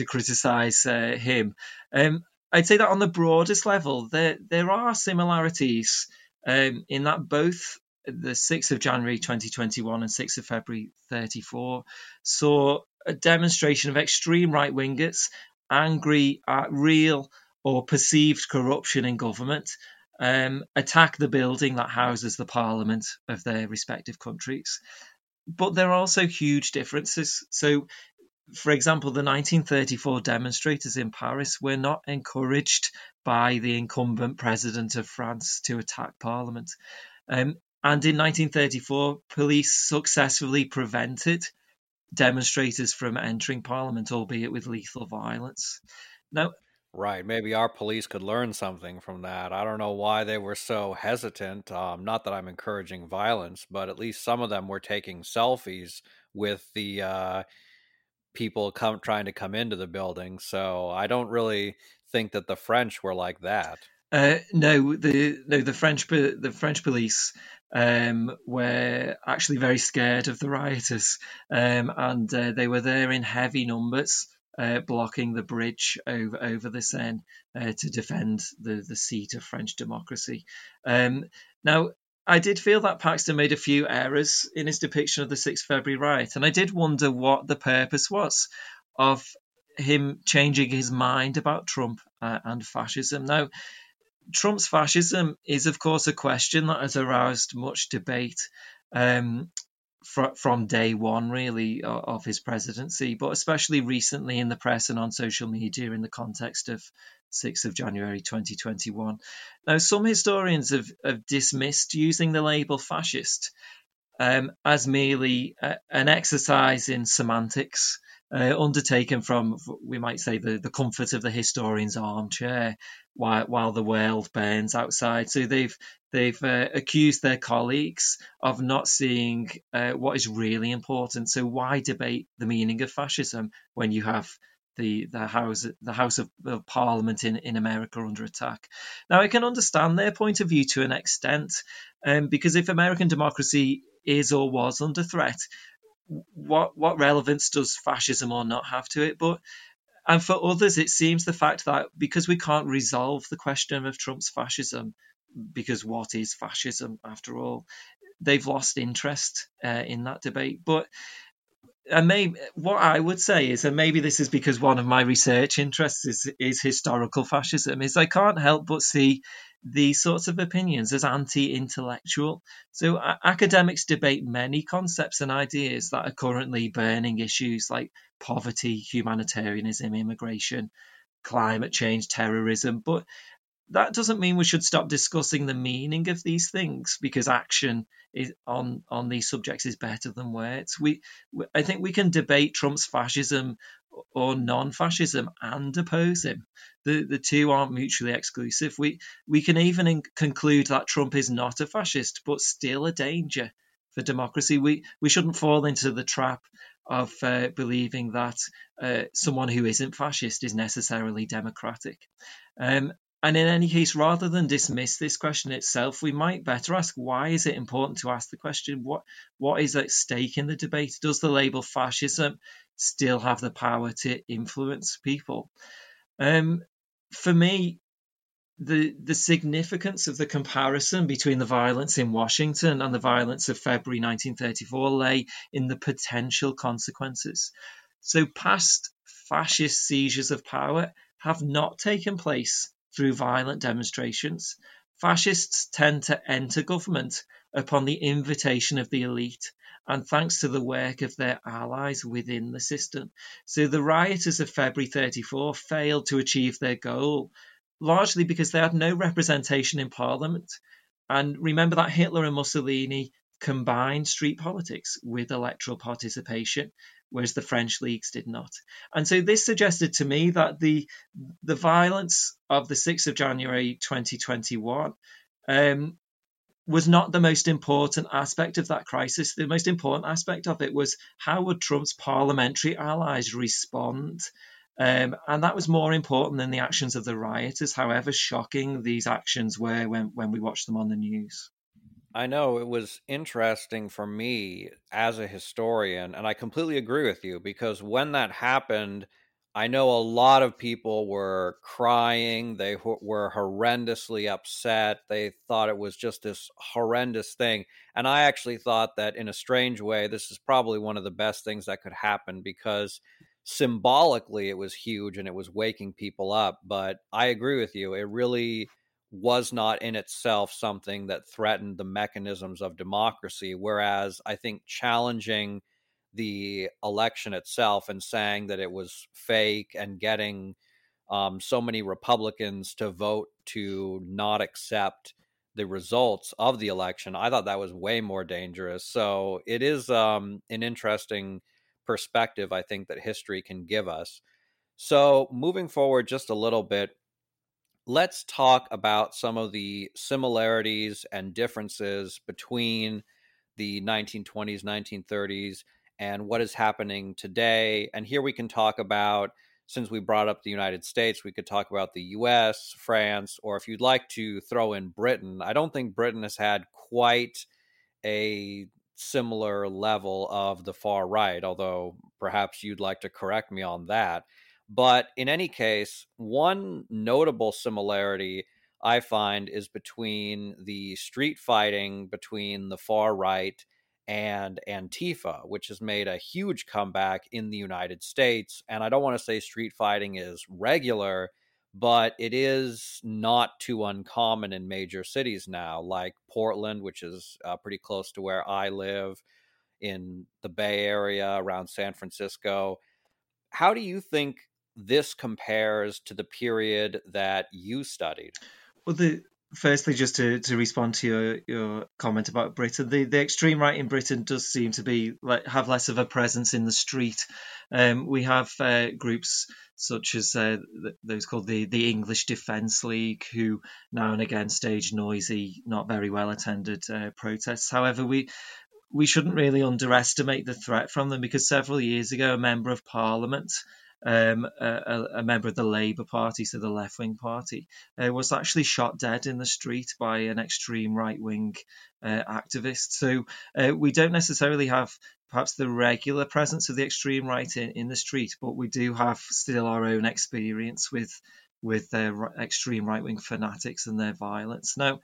criticise him, I'd say that on the broadest level, there are similarities in that both the 6th of January 2021 and 6th of February 34 saw a demonstration of extreme right-wingers angry at real or perceived corruption in government, attack the building that houses the parliament of their respective countries. But there are also huge differences. So, for example, the 1934 demonstrators in Paris were not encouraged by the incumbent president of France to attack parliament. And in 1934, police successfully prevented demonstrators from entering parliament, albeit with lethal violence. Now, right. Maybe our police could learn something from that. I don't know why they were so hesitant. Not that I'm encouraging violence, but at least some of them were taking selfies with the people trying to come into the building. So I don't really think that the French were like that. No, the French police were actually very scared of the rioters, and they were there in heavy numbers, blocking the bridge over the Seine to defend the seat of French democracy. Now, I did feel that Paxton made a few errors in his depiction of the 6th February riot, and I did wonder what the purpose was of him changing his mind about Trump and fascism. Now, Trump's fascism is, of course, a question that has aroused much debate from day one, really, of his presidency, but especially recently in the press and on social media in the context of 6th of January 2021. Now, some historians have dismissed using the label fascist as merely an exercise in semantics undertaken from, we might say, the comfort of the historian's armchair while the world burns outside. So they've accused their colleagues of not seeing what is really important. So why debate the meaning of fascism when you have the House of Parliament in America under attack. Now, I can understand their point of view to an extent, because if American democracy is or was under threat, what relevance does fascism or not have to it? And for others, it seems the fact that because we can't resolve the question of Trump's fascism, because what is fascism after all, they've lost interest in that debate. What I would say is, and maybe this is because one of my research interests is historical fascism, is I can't help but see these sorts of opinions as anti-intellectual. So academics debate many concepts and ideas that are currently burning issues like poverty, humanitarianism, immigration, climate change, terrorism. But that doesn't mean we should stop discussing the meaning of these things, because action is on these subjects is better than words. I think we can debate Trump's fascism or non-fascism and oppose him. The two aren't mutually exclusive. We can even conclude that Trump is not a fascist, but still a danger for democracy. We shouldn't fall into the trap of believing that someone who isn't fascist is necessarily democratic. And in any case, rather than dismiss this question itself, we might better ask, why is it important to ask the question, what is at stake in the debate? Does the label fascism still have the power to influence people? For me, the significance of the comparison between the violence in Washington and the violence of February 1934 lay in the potential consequences. So past fascist seizures of power have not taken place through violent demonstrations. Fascists tend to enter government upon the invitation of the elite and thanks to the work of their allies within the system. So the rioters of February 34 failed to achieve their goal, largely because they had no representation in Parliament. And remember that Hitler and Mussolini combined street politics with electoral participation, whereas the French leagues did not. And so this suggested to me that the violence of the 6th of January 2021 was not the most important aspect of that crisis. The most important aspect of it was, how would Trump's parliamentary allies respond? And that was more important than the actions of the rioters, however shocking these actions were when we watched them on the news. I know it was interesting for me as a historian, and I completely agree with you, because when that happened, I know a lot of people were crying. They were horrendously upset. They thought it was just this horrendous thing. And I actually thought that, in a strange way, this is probably one of the best things that could happen, because symbolically it was huge and it was waking people up. But I agree with you. It really was not in itself something that threatened the mechanisms of democracy, whereas I think challenging the election itself and saying that it was fake and getting so many Republicans to vote to not accept the results of the election, I thought that was way more dangerous. So it is an interesting perspective, I think, that history can give us. So moving forward just a little bit, let's talk about some of the similarities and differences between the 1920s, 1930s, and what is happening today. And here we can talk about, since we brought up the United States, we could talk about the US, France, or if you'd like to throw in Britain. I don't think Britain has had quite a similar level of the far right, although perhaps you'd like to correct me on that. But in any case, one notable similarity I find is between the street fighting between the far right and Antifa, which has made a huge comeback in the United States. And I don't want to say street fighting is regular, but it is not too uncommon in major cities now, like Portland, which is pretty close to where I live, in the Bay Area, around San Francisco. How do you think this compares to the period that you studied? Well, firstly, just to respond to your comment about Britain, the extreme right in Britain does seem to be have less of a presence in the street. We have groups such as those called the English Defence League, who now and again stage noisy, not very well attended protests. However, we shouldn't really underestimate the threat from them, because several years ago, a member of Parliament a member of the Labour Party, so the left-wing party, was actually shot dead in the street by an extreme right-wing activist. So we don't necessarily have perhaps the regular presence of the extreme right in the street, but we do have still our own experience with their extreme right-wing fanatics and their violence. Now,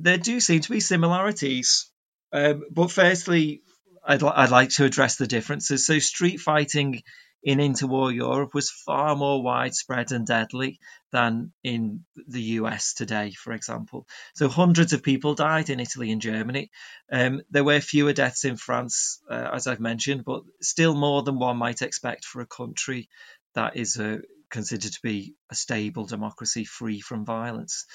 there do seem to be similarities, but firstly, I'd like to address the differences. So street fighting in interwar Europe was far more widespread and deadly than in the US today, for example. So hundreds of people died in Italy and Germany. There were fewer deaths in France, as I've mentioned, but still more than one might expect for a country that is considered to be a stable democracy free from violence.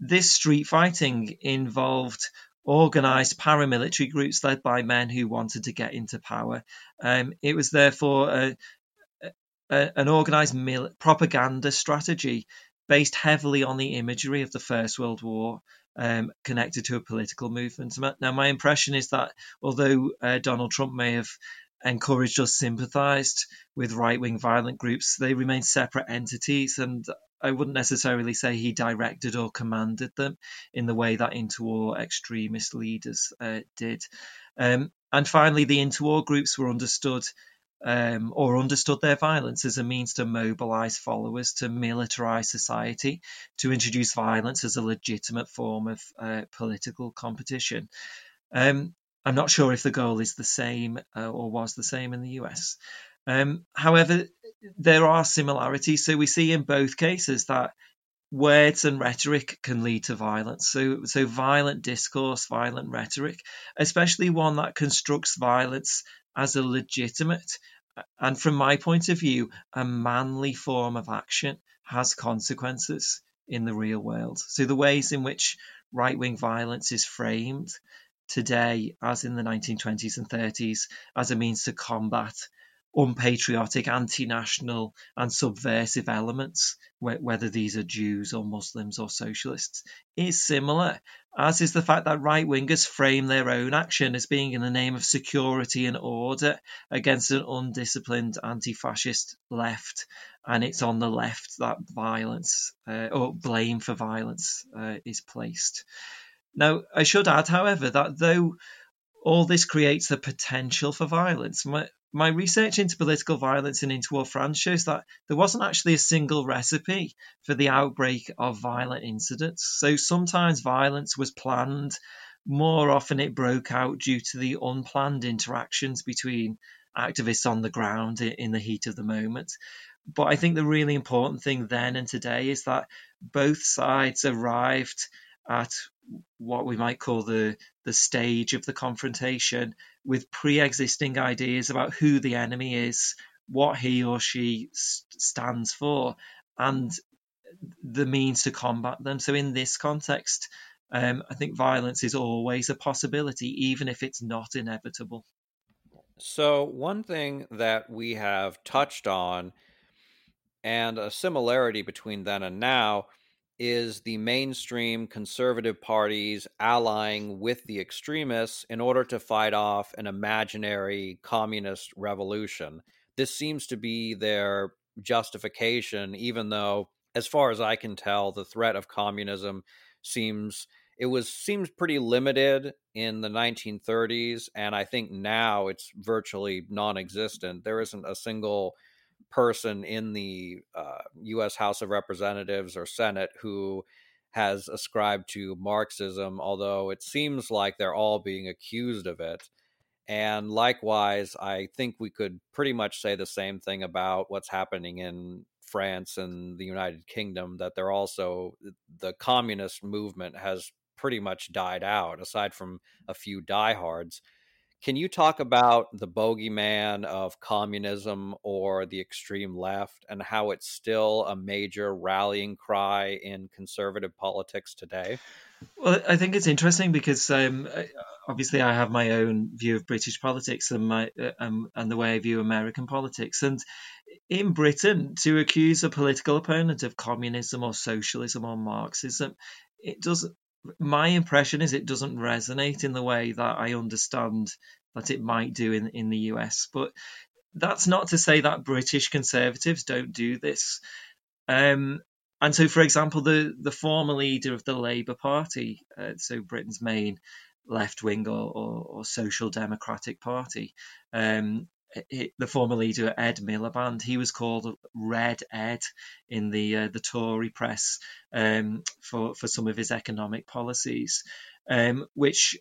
This street fighting involved organised paramilitary groups led by men who wanted to get into power. It was therefore an organised propaganda strategy based heavily on the imagery of the First World War, connected to a political movement. Now, my impression is that although Donald Trump may have encouraged or sympathised with right-wing violent groups, they remain separate entities, and I wouldn't necessarily say he directed or commanded them in the way that interwar extremist leaders did. And finally, the interwar groups were understood their violence as a means to mobilise followers, to militarise society, to introduce violence as a legitimate form of political competition. I'm not sure if the goal is the same or was the same in the US. However, there are similarities. So we see in both cases that words and rhetoric can lead to violence. So violent discourse, violent rhetoric, especially one that constructs violence as a legitimate and, from my point of view, a manly form of action, has consequences in the real world. So the ways in which right-wing violence is framed today, as in the 1920s and 30s, as a means to combat unpatriotic, anti-national and subversive elements, whether these are Jews or Muslims or socialists, is similar, as is the fact that right-wingers frame their own action as being in the name of security and order against an undisciplined anti-fascist left, and it's on the left that violence or blame for violence is placed. Now, I should add, however, that though all this creates the potential for violence, my research into political violence in interwar France shows that there wasn't actually a single recipe for the outbreak of violent incidents. So sometimes violence was planned. More often it broke out due to the unplanned interactions between activists on the ground in the heat of the moment. But I think the really important thing then and today is that both sides arrived at what we might call the stage of the confrontation with pre-existing ideas about who the enemy is, what he or she stands for, and the means to combat them. So in this context, I think violence is always a possibility, even if it's not inevitable. So one thing that we have touched on, and a similarity between then and now, is the mainstream conservative parties allying with the extremists in order to fight off an imaginary communist revolution. This seems to be their justification, even though, as far as I can tell, the threat of communism seems pretty limited in the 1930s, and I think now it's virtually non-existent. There isn't a single person in the U.S. House of Representatives or Senate who has ascribed to Marxism, although it seems like they're all being accused of it. And likewise, I think we could pretty much say the same thing about what's happening in France and the United Kingdom, that they're also, the communist movement has pretty much died out, aside from a few diehards. Can you talk about the bogeyman of communism or the extreme left and how it's still a major rallying cry in conservative politics today? Well, I think it's interesting because obviously I have my own view of British politics and my and the way I view American politics. And in Britain, to accuse a political opponent of communism or socialism or Marxism, my impression is it doesn't resonate in the way that I understand that it might do in the US. But That's not to say that British Conservatives don't do this. And so, for example, the former leader of the Labour Party, so Britain's main left-wing or social democratic party, the former leader Ed Miliband, he was called Red Ed in the Tory press for some of his economic policies, which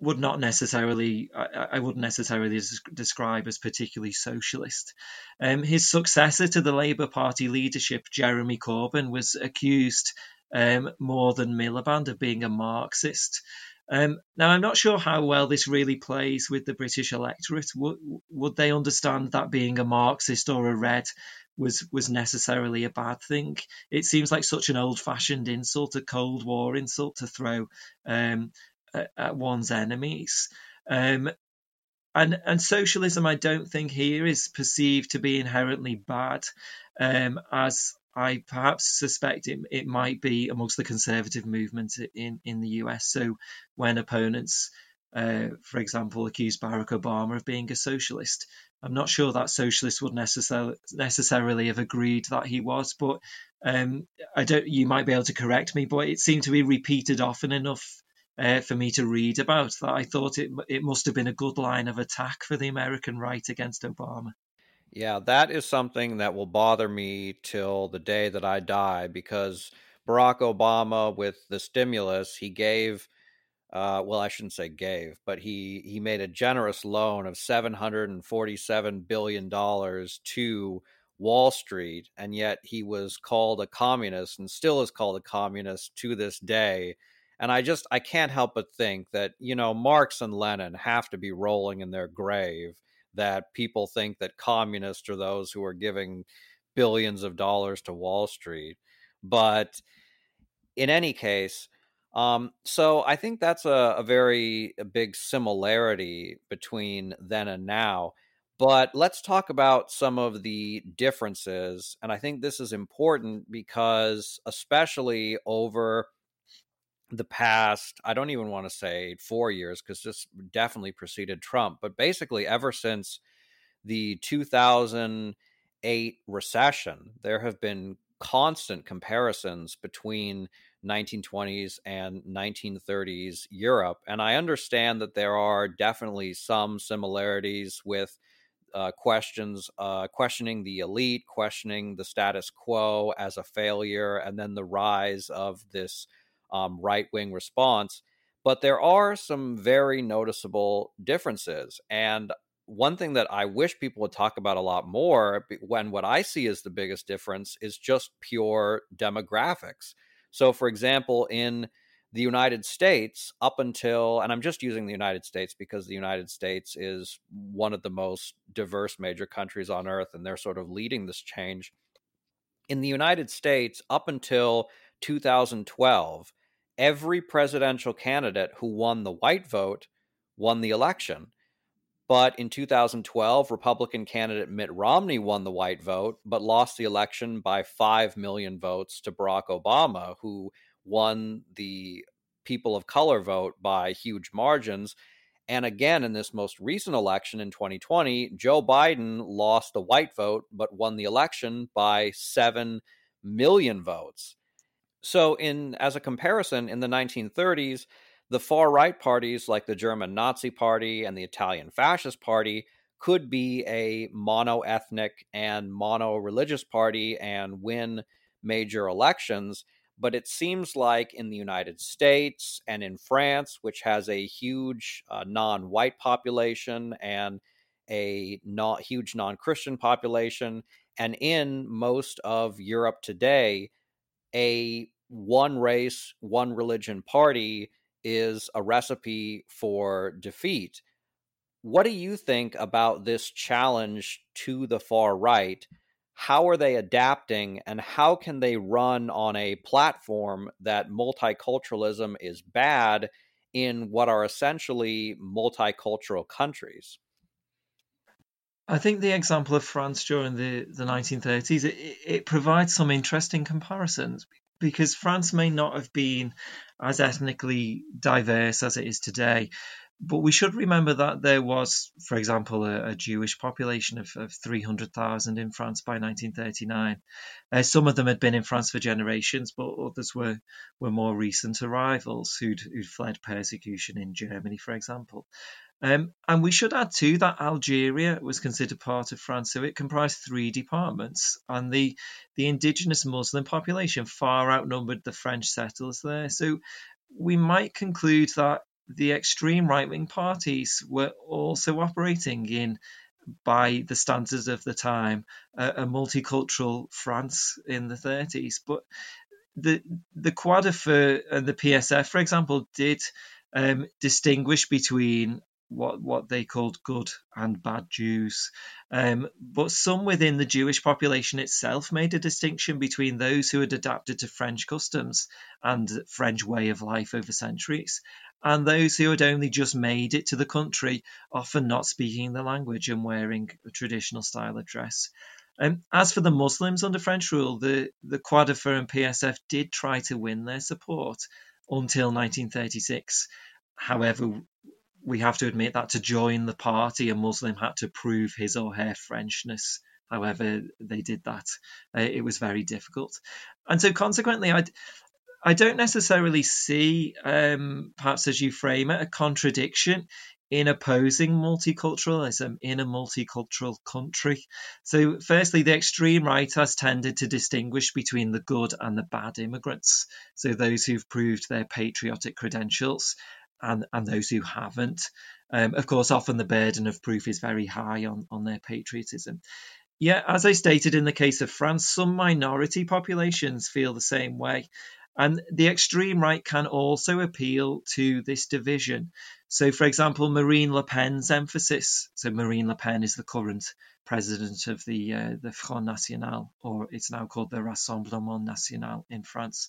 would not necessarily I wouldn't necessarily describe as particularly socialist. His successor to the Labour Party leadership, Jeremy Corbyn, was accused more than Miliband of being a Marxist. Now, I'm not sure how well this really plays with the British electorate. Would they understand that being a Marxist or a Red was necessarily a bad thing? It seems like such an old-fashioned insult, a Cold War insult to throw at one's enemies. And socialism, I don't think here is perceived to be inherently bad, as I perhaps suspect it might be amongst the conservative movement in the US. So when opponents, for example, accuse Barack Obama of being a socialist, I'm not sure that socialists would necessarily have agreed that he was, but you might be able to correct me, but it seemed to be repeated often enough for me to read about that I thought it must have been a good line of attack for the American right against Obama. Yeah, that is something that will bother me till the day that I die, because Barack Obama, with the stimulus, he gave, well, I shouldn't say gave, but he made a generous loan of $747 billion to Wall Street, and yet he was called a communist and still is called a communist to this day. And I can't help but think that, you know, Marx and Lenin have to be rolling in their grave that people think that communists are those who are giving billions of dollars to Wall Street. But in any case, so I think that's a very big similarity between then and now. But let's talk about some of the differences. And I think this is important because especially over the past, I don't even want to say 4 years, because this definitely preceded Trump, but basically ever since the 2008 recession, there have been constant comparisons between 1920s and 1930s Europe. And I understand that there are definitely some similarities with questioning the elite, questioning the status quo as a failure, and then the rise of this right-wing response, but there are some very noticeable differences. And one thing that I wish people would talk about a lot more, when what I see as the biggest difference is just pure demographics. So for example, in the United States, up until, and I'm just using the United States because the United States is one of the most diverse major countries on earth, and they're sort of leading this change. In the United States, up until 2012, every presidential candidate who won the white vote won the election. But in 2012, Republican candidate Mitt Romney won the white vote, but lost the election by 5 million votes to Barack Obama, who won the people of color vote by huge margins. And again, in this most recent election in 2020, Joe Biden lost the white vote, but won the election by 7 million votes. So as a comparison, in the 1930s, the far-right parties like the German Nazi Party and the Italian Fascist Party could be a mono-ethnic and mono-religious party and win major elections. But it seems like in the United States and in France, which has a huge non-white population and a huge non-Christian population, and in most of Europe today, a one race, one religion party is a recipe for defeat. What do you think about this challenge to the far right? How are they adapting, and how can they run on a platform that multiculturalism is bad in what are essentially multicultural countries? I think the example of France during the 1930s, it provides some interesting comparisons, because France may not have been as ethnically diverse as it is today. But we should remember that there was, for example, a Jewish population of 300,000 in France by 1939. Some of them had been in France for generations, but others were more recent arrivals who'd fled persecution in Germany, for example. And we should add too that Algeria was considered part of France, so it comprised three departments, and the indigenous Muslim population far outnumbered the French settlers there. So we might conclude that the extreme right-wing parties were also operating in, by the standards of the time, a multicultural France in the 30s. But the Quadrifur and the PSF, for example, did distinguish between what they called good and bad Jews. But some within the Jewish population itself made a distinction between those who had adapted to French customs and French way of life over centuries, and those who had only just made it to the country, often not speaking the language and wearing a traditional style of dress. As for the Muslims under French rule, the Quadrifur and PSF did try to win their support until 1936. However, we have to admit that to join the party, a Muslim had to prove his or her Frenchness. However they did that, it was very difficult. And so consequently, I don't necessarily see, perhaps as you frame it, a contradiction in opposing multiculturalism in a multicultural country. So firstly, the extreme right has tended to distinguish between the good and the bad immigrants. So those who've proved their patriotic credentials and those who haven't. Of course, often the burden of proof is very high on their patriotism. Yet, as I stated in the case of France, some minority populations feel the same way. And the extreme right can also appeal to this division. So, for example, Marine Le Pen's emphasis. So Marine Le Pen is the current president of the Front National, or it's now called the Rassemblement National in France.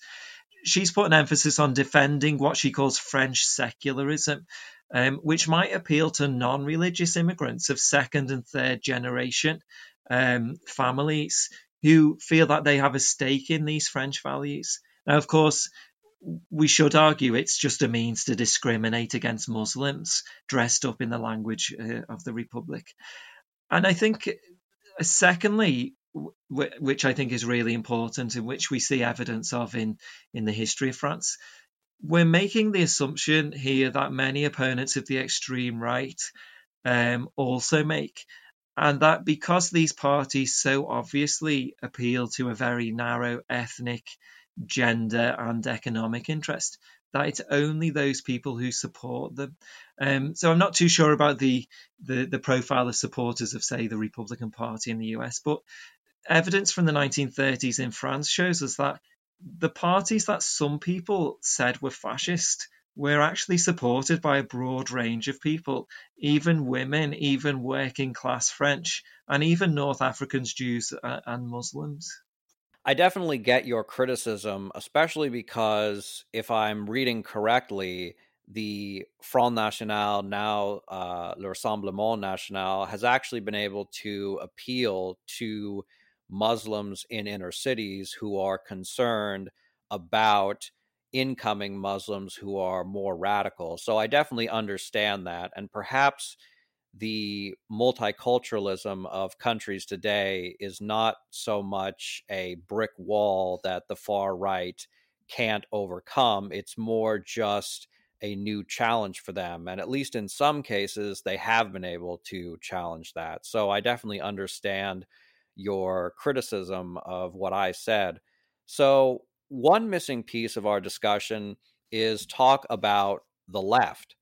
She's put an emphasis on defending what she calls French secularism, which might appeal to non-religious immigrants of second and third generation families who feel that they have a stake in these French values. Now, of course, we should argue it's just a means to discriminate against Muslims dressed up in the language of the Republic. And I think, secondly, which I think is really important and which we see evidence of in the history of France, we're making the assumption here that many opponents of the extreme right also make, and that because these parties so obviously appeal to a very narrow ethnic, gender and economic interest, that it's only those people who support them. So I'm not too sure about the profile of supporters of, say, the Republican Party in the US, but evidence from the 1930s in France shows us that the parties that some people said were fascist were actually supported by a broad range of people, even women, even working class French, and even North Africans, Jews and Muslims. I definitely get your criticism, especially because if I'm reading correctly, the Front National, now Le Rassemblement National, has actually been able to appeal to Muslims in inner cities who are concerned about incoming Muslims who are more radical. So I definitely understand that. And perhaps the multiculturalism of countries today is not so much a brick wall that the far right can't overcome. It's more just a new challenge for them. And at least in some cases, they have been able to challenge that. So I definitely understand your criticism of what I said. So one missing piece of our discussion is talk about the left.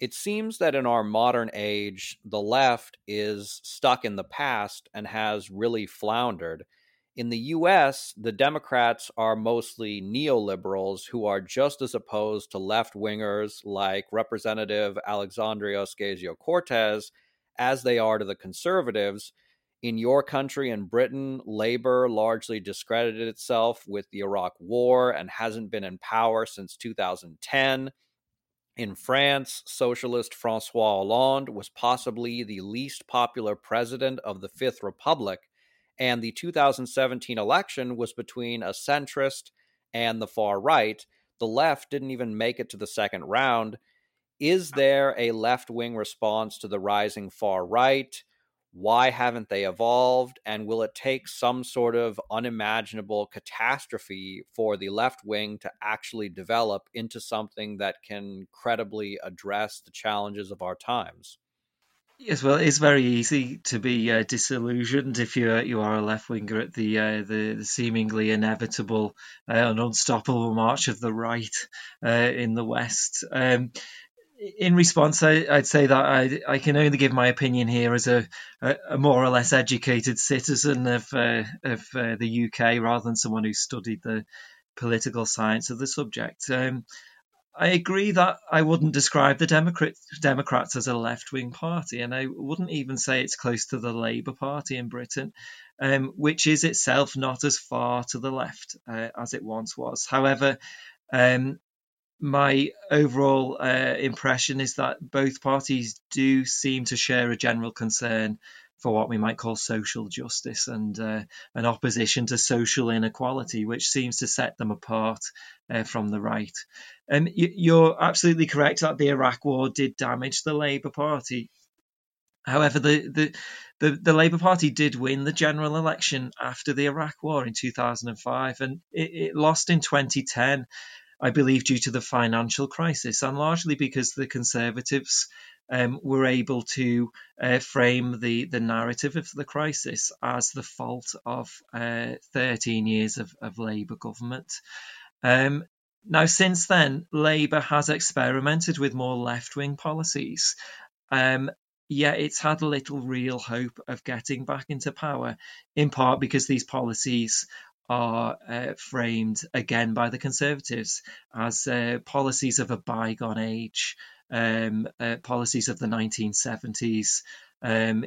It seems that in our modern age, the left is stuck in the past and has really floundered. In the US, the Democrats are mostly neoliberals who are just as opposed to left-wingers like Representative Alexandria Ocasio-Cortez as they are to the conservatives. In your country, in Britain, Labour largely discredited itself with the Iraq War and hasn't been in power since 2010. In France, socialist François Hollande was possibly the least popular president of the Fifth Republic, and the 2017 election was between a centrist and the far right. The left didn't even make it to the second round. Is there a left-wing response to the rising far right? Why haven't they evolved? And will it take some sort of unimaginable catastrophe for the left wing to actually develop into something that can credibly address the challenges of our times? Yes, well, it's very easy to be disillusioned if you are a left-winger at the seemingly inevitable and unstoppable march of the right in the West. In response, I'd say that I can only give my opinion here as a more or less educated citizen of the UK rather than someone who studied the political science of the subject. I agree that I wouldn't describe the Democrats as a left-wing party, and I wouldn't even say it's close to the Labour Party in Britain, which is itself not as far to the left as it once was. However, my overall impression is that both parties do seem to share a general concern for what we might call social justice and an opposition to social inequality, which seems to set them apart from the right. You're absolutely correct that the Iraq War did damage the Labour Party. However, the Labour Party did win the general election after the Iraq War in 2005, and it lost in 2010. I believe due to the financial crisis and largely because the Conservatives were able to frame the narrative of the crisis as the fault of 13 years of Labour government. Now, since then, Labour has experimented with more left-wing policies, yet it's had little real hope of getting back into power, in part because these policies are framed again by the Conservatives as policies of a bygone age, policies of the 1970s,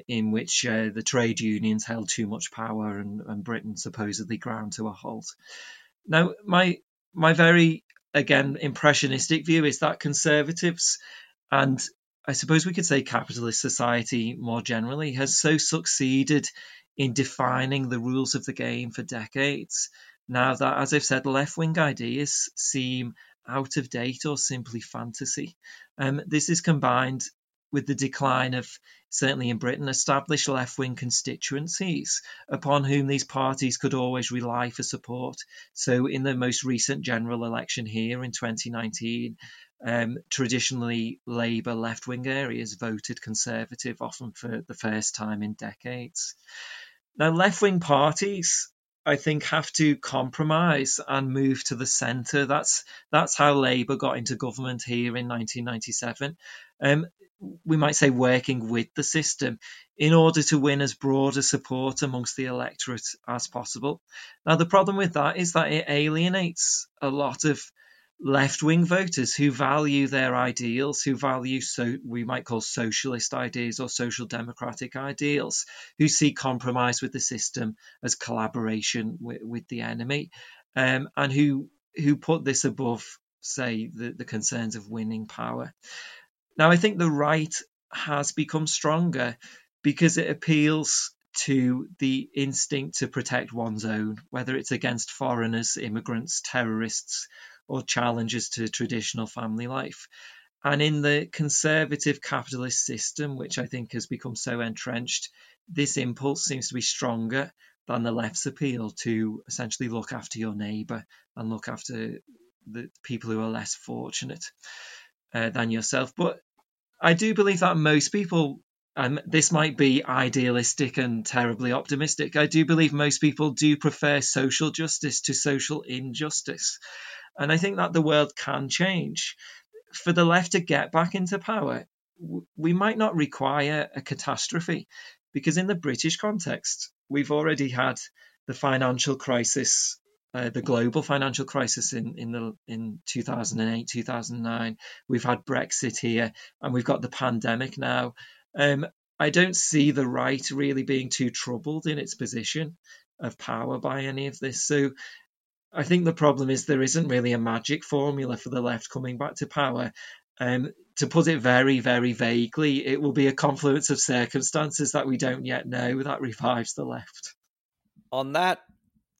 in which the trade unions held too much power and Britain supposedly ground to a halt. Now, my very, again, impressionistic view is that Conservatives and I suppose we could say capitalist society more generally has so succeeded in defining the rules of the game for decades, now that, as I've said, left-wing ideas seem out of date or simply fantasy. This is combined with the decline of, certainly in Britain, established left-wing constituencies upon whom these parties could always rely for support. So in the most recent general election here in 2019, traditionally Labour left-wing areas voted Conservative, often for the first time in decades. Now, left-wing parties, I think, have to compromise and move to the centre. That's how Labour got into government here in 1997. We might say working with the system in order to win as broad a support amongst the electorate as possible. Now, the problem with that is that it alienates a lot of left-wing voters who value their ideals, who value we might call socialist ideas or social democratic ideals, who see compromise with the system as collaboration with the enemy, and who put this above, say, the concerns of winning power. Now, I think the right has become stronger because it appeals to the instinct to protect one's own, whether it's against foreigners, immigrants, terrorists, or challenges to traditional family life. And in the conservative capitalist system, which I think has become so entrenched, this impulse seems to be stronger than the left's appeal to essentially look after your neighbour and look after the people who are less fortunate than yourself. But I do believe that most people, and this might be idealistic and terribly optimistic, I do believe most people do prefer social justice to social injustice. And I think that the world can change. For the left to get back into power, we might not require a catastrophe, because in the British context, we've already had the financial crisis, the global financial crisis in 2008, 2009. We've had Brexit here, and we've got the pandemic now. I don't see the right really being too troubled in its position of power by any of this. So I think the problem is there isn't really a magic formula for the left coming back to power. To put it very, very vaguely, it will be a confluence of circumstances that we don't yet know that revives the left. On that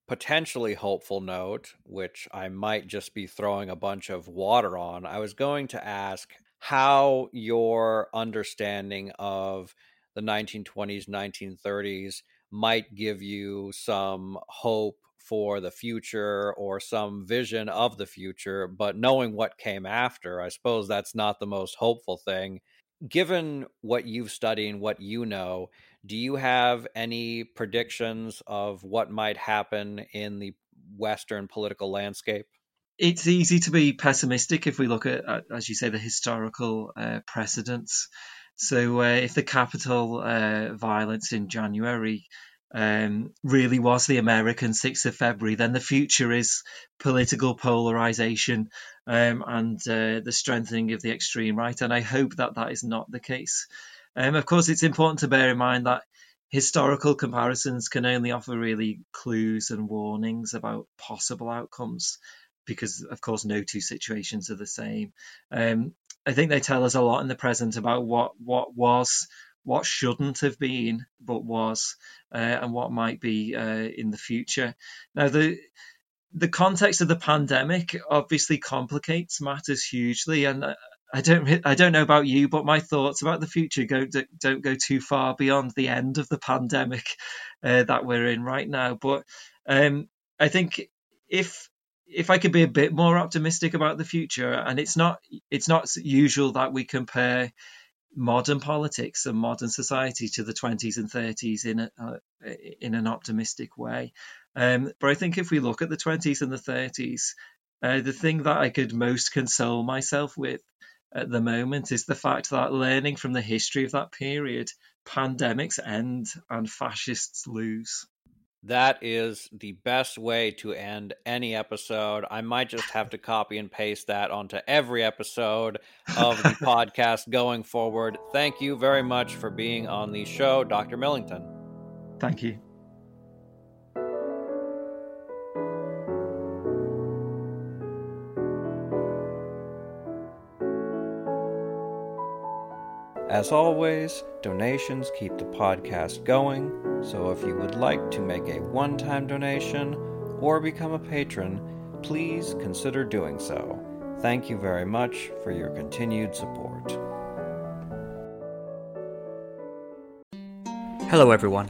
potentially hopeful note, which I might just be throwing a bunch of water on, I was going to ask, how your understanding of the 1920s, 1930s might give you some hope for the future or some vision of the future, but knowing what came after, I suppose that's not the most hopeful thing. Given what you've studied and what you know, do you have any predictions of what might happen in the Western political landscape? It's easy to be pessimistic if we look at, as you say, the historical precedents. So if the Capitol violence in January really was the American 6th of February, then the future is political polarization and the strengthening of the extreme right. And I hope that that is not the case. Of course, it's important to bear in mind that historical comparisons can only offer really clues and warnings about possible outcomes, because, of course, no two situations are the same. I think they tell us a lot in the present about what was, what shouldn't have been, but was, and what might be in the future. Now, the context of the pandemic obviously complicates matters hugely, and I don't know about you, but my thoughts about the future don't go too far beyond the end of the pandemic that we're in right now. But I think if I could be a bit more optimistic about the future, and it's not usual that we compare modern politics and modern society to the 20s and 30s in an optimistic way. But I think if we look at the 20s and the 30s, the thing that I could most console myself with at the moment is the fact that, learning from the history of that period, pandemics end and fascists lose. That is the best way to end any episode. I might just have to copy and paste that onto every episode of the podcast going forward. Thank you very much for being on the show, Dr. Millington. Thank you. As always, donations keep the podcast going, so if you would like to make a one-time donation or become a patron, please consider doing so. Thank you very much for your continued support. Hello everyone.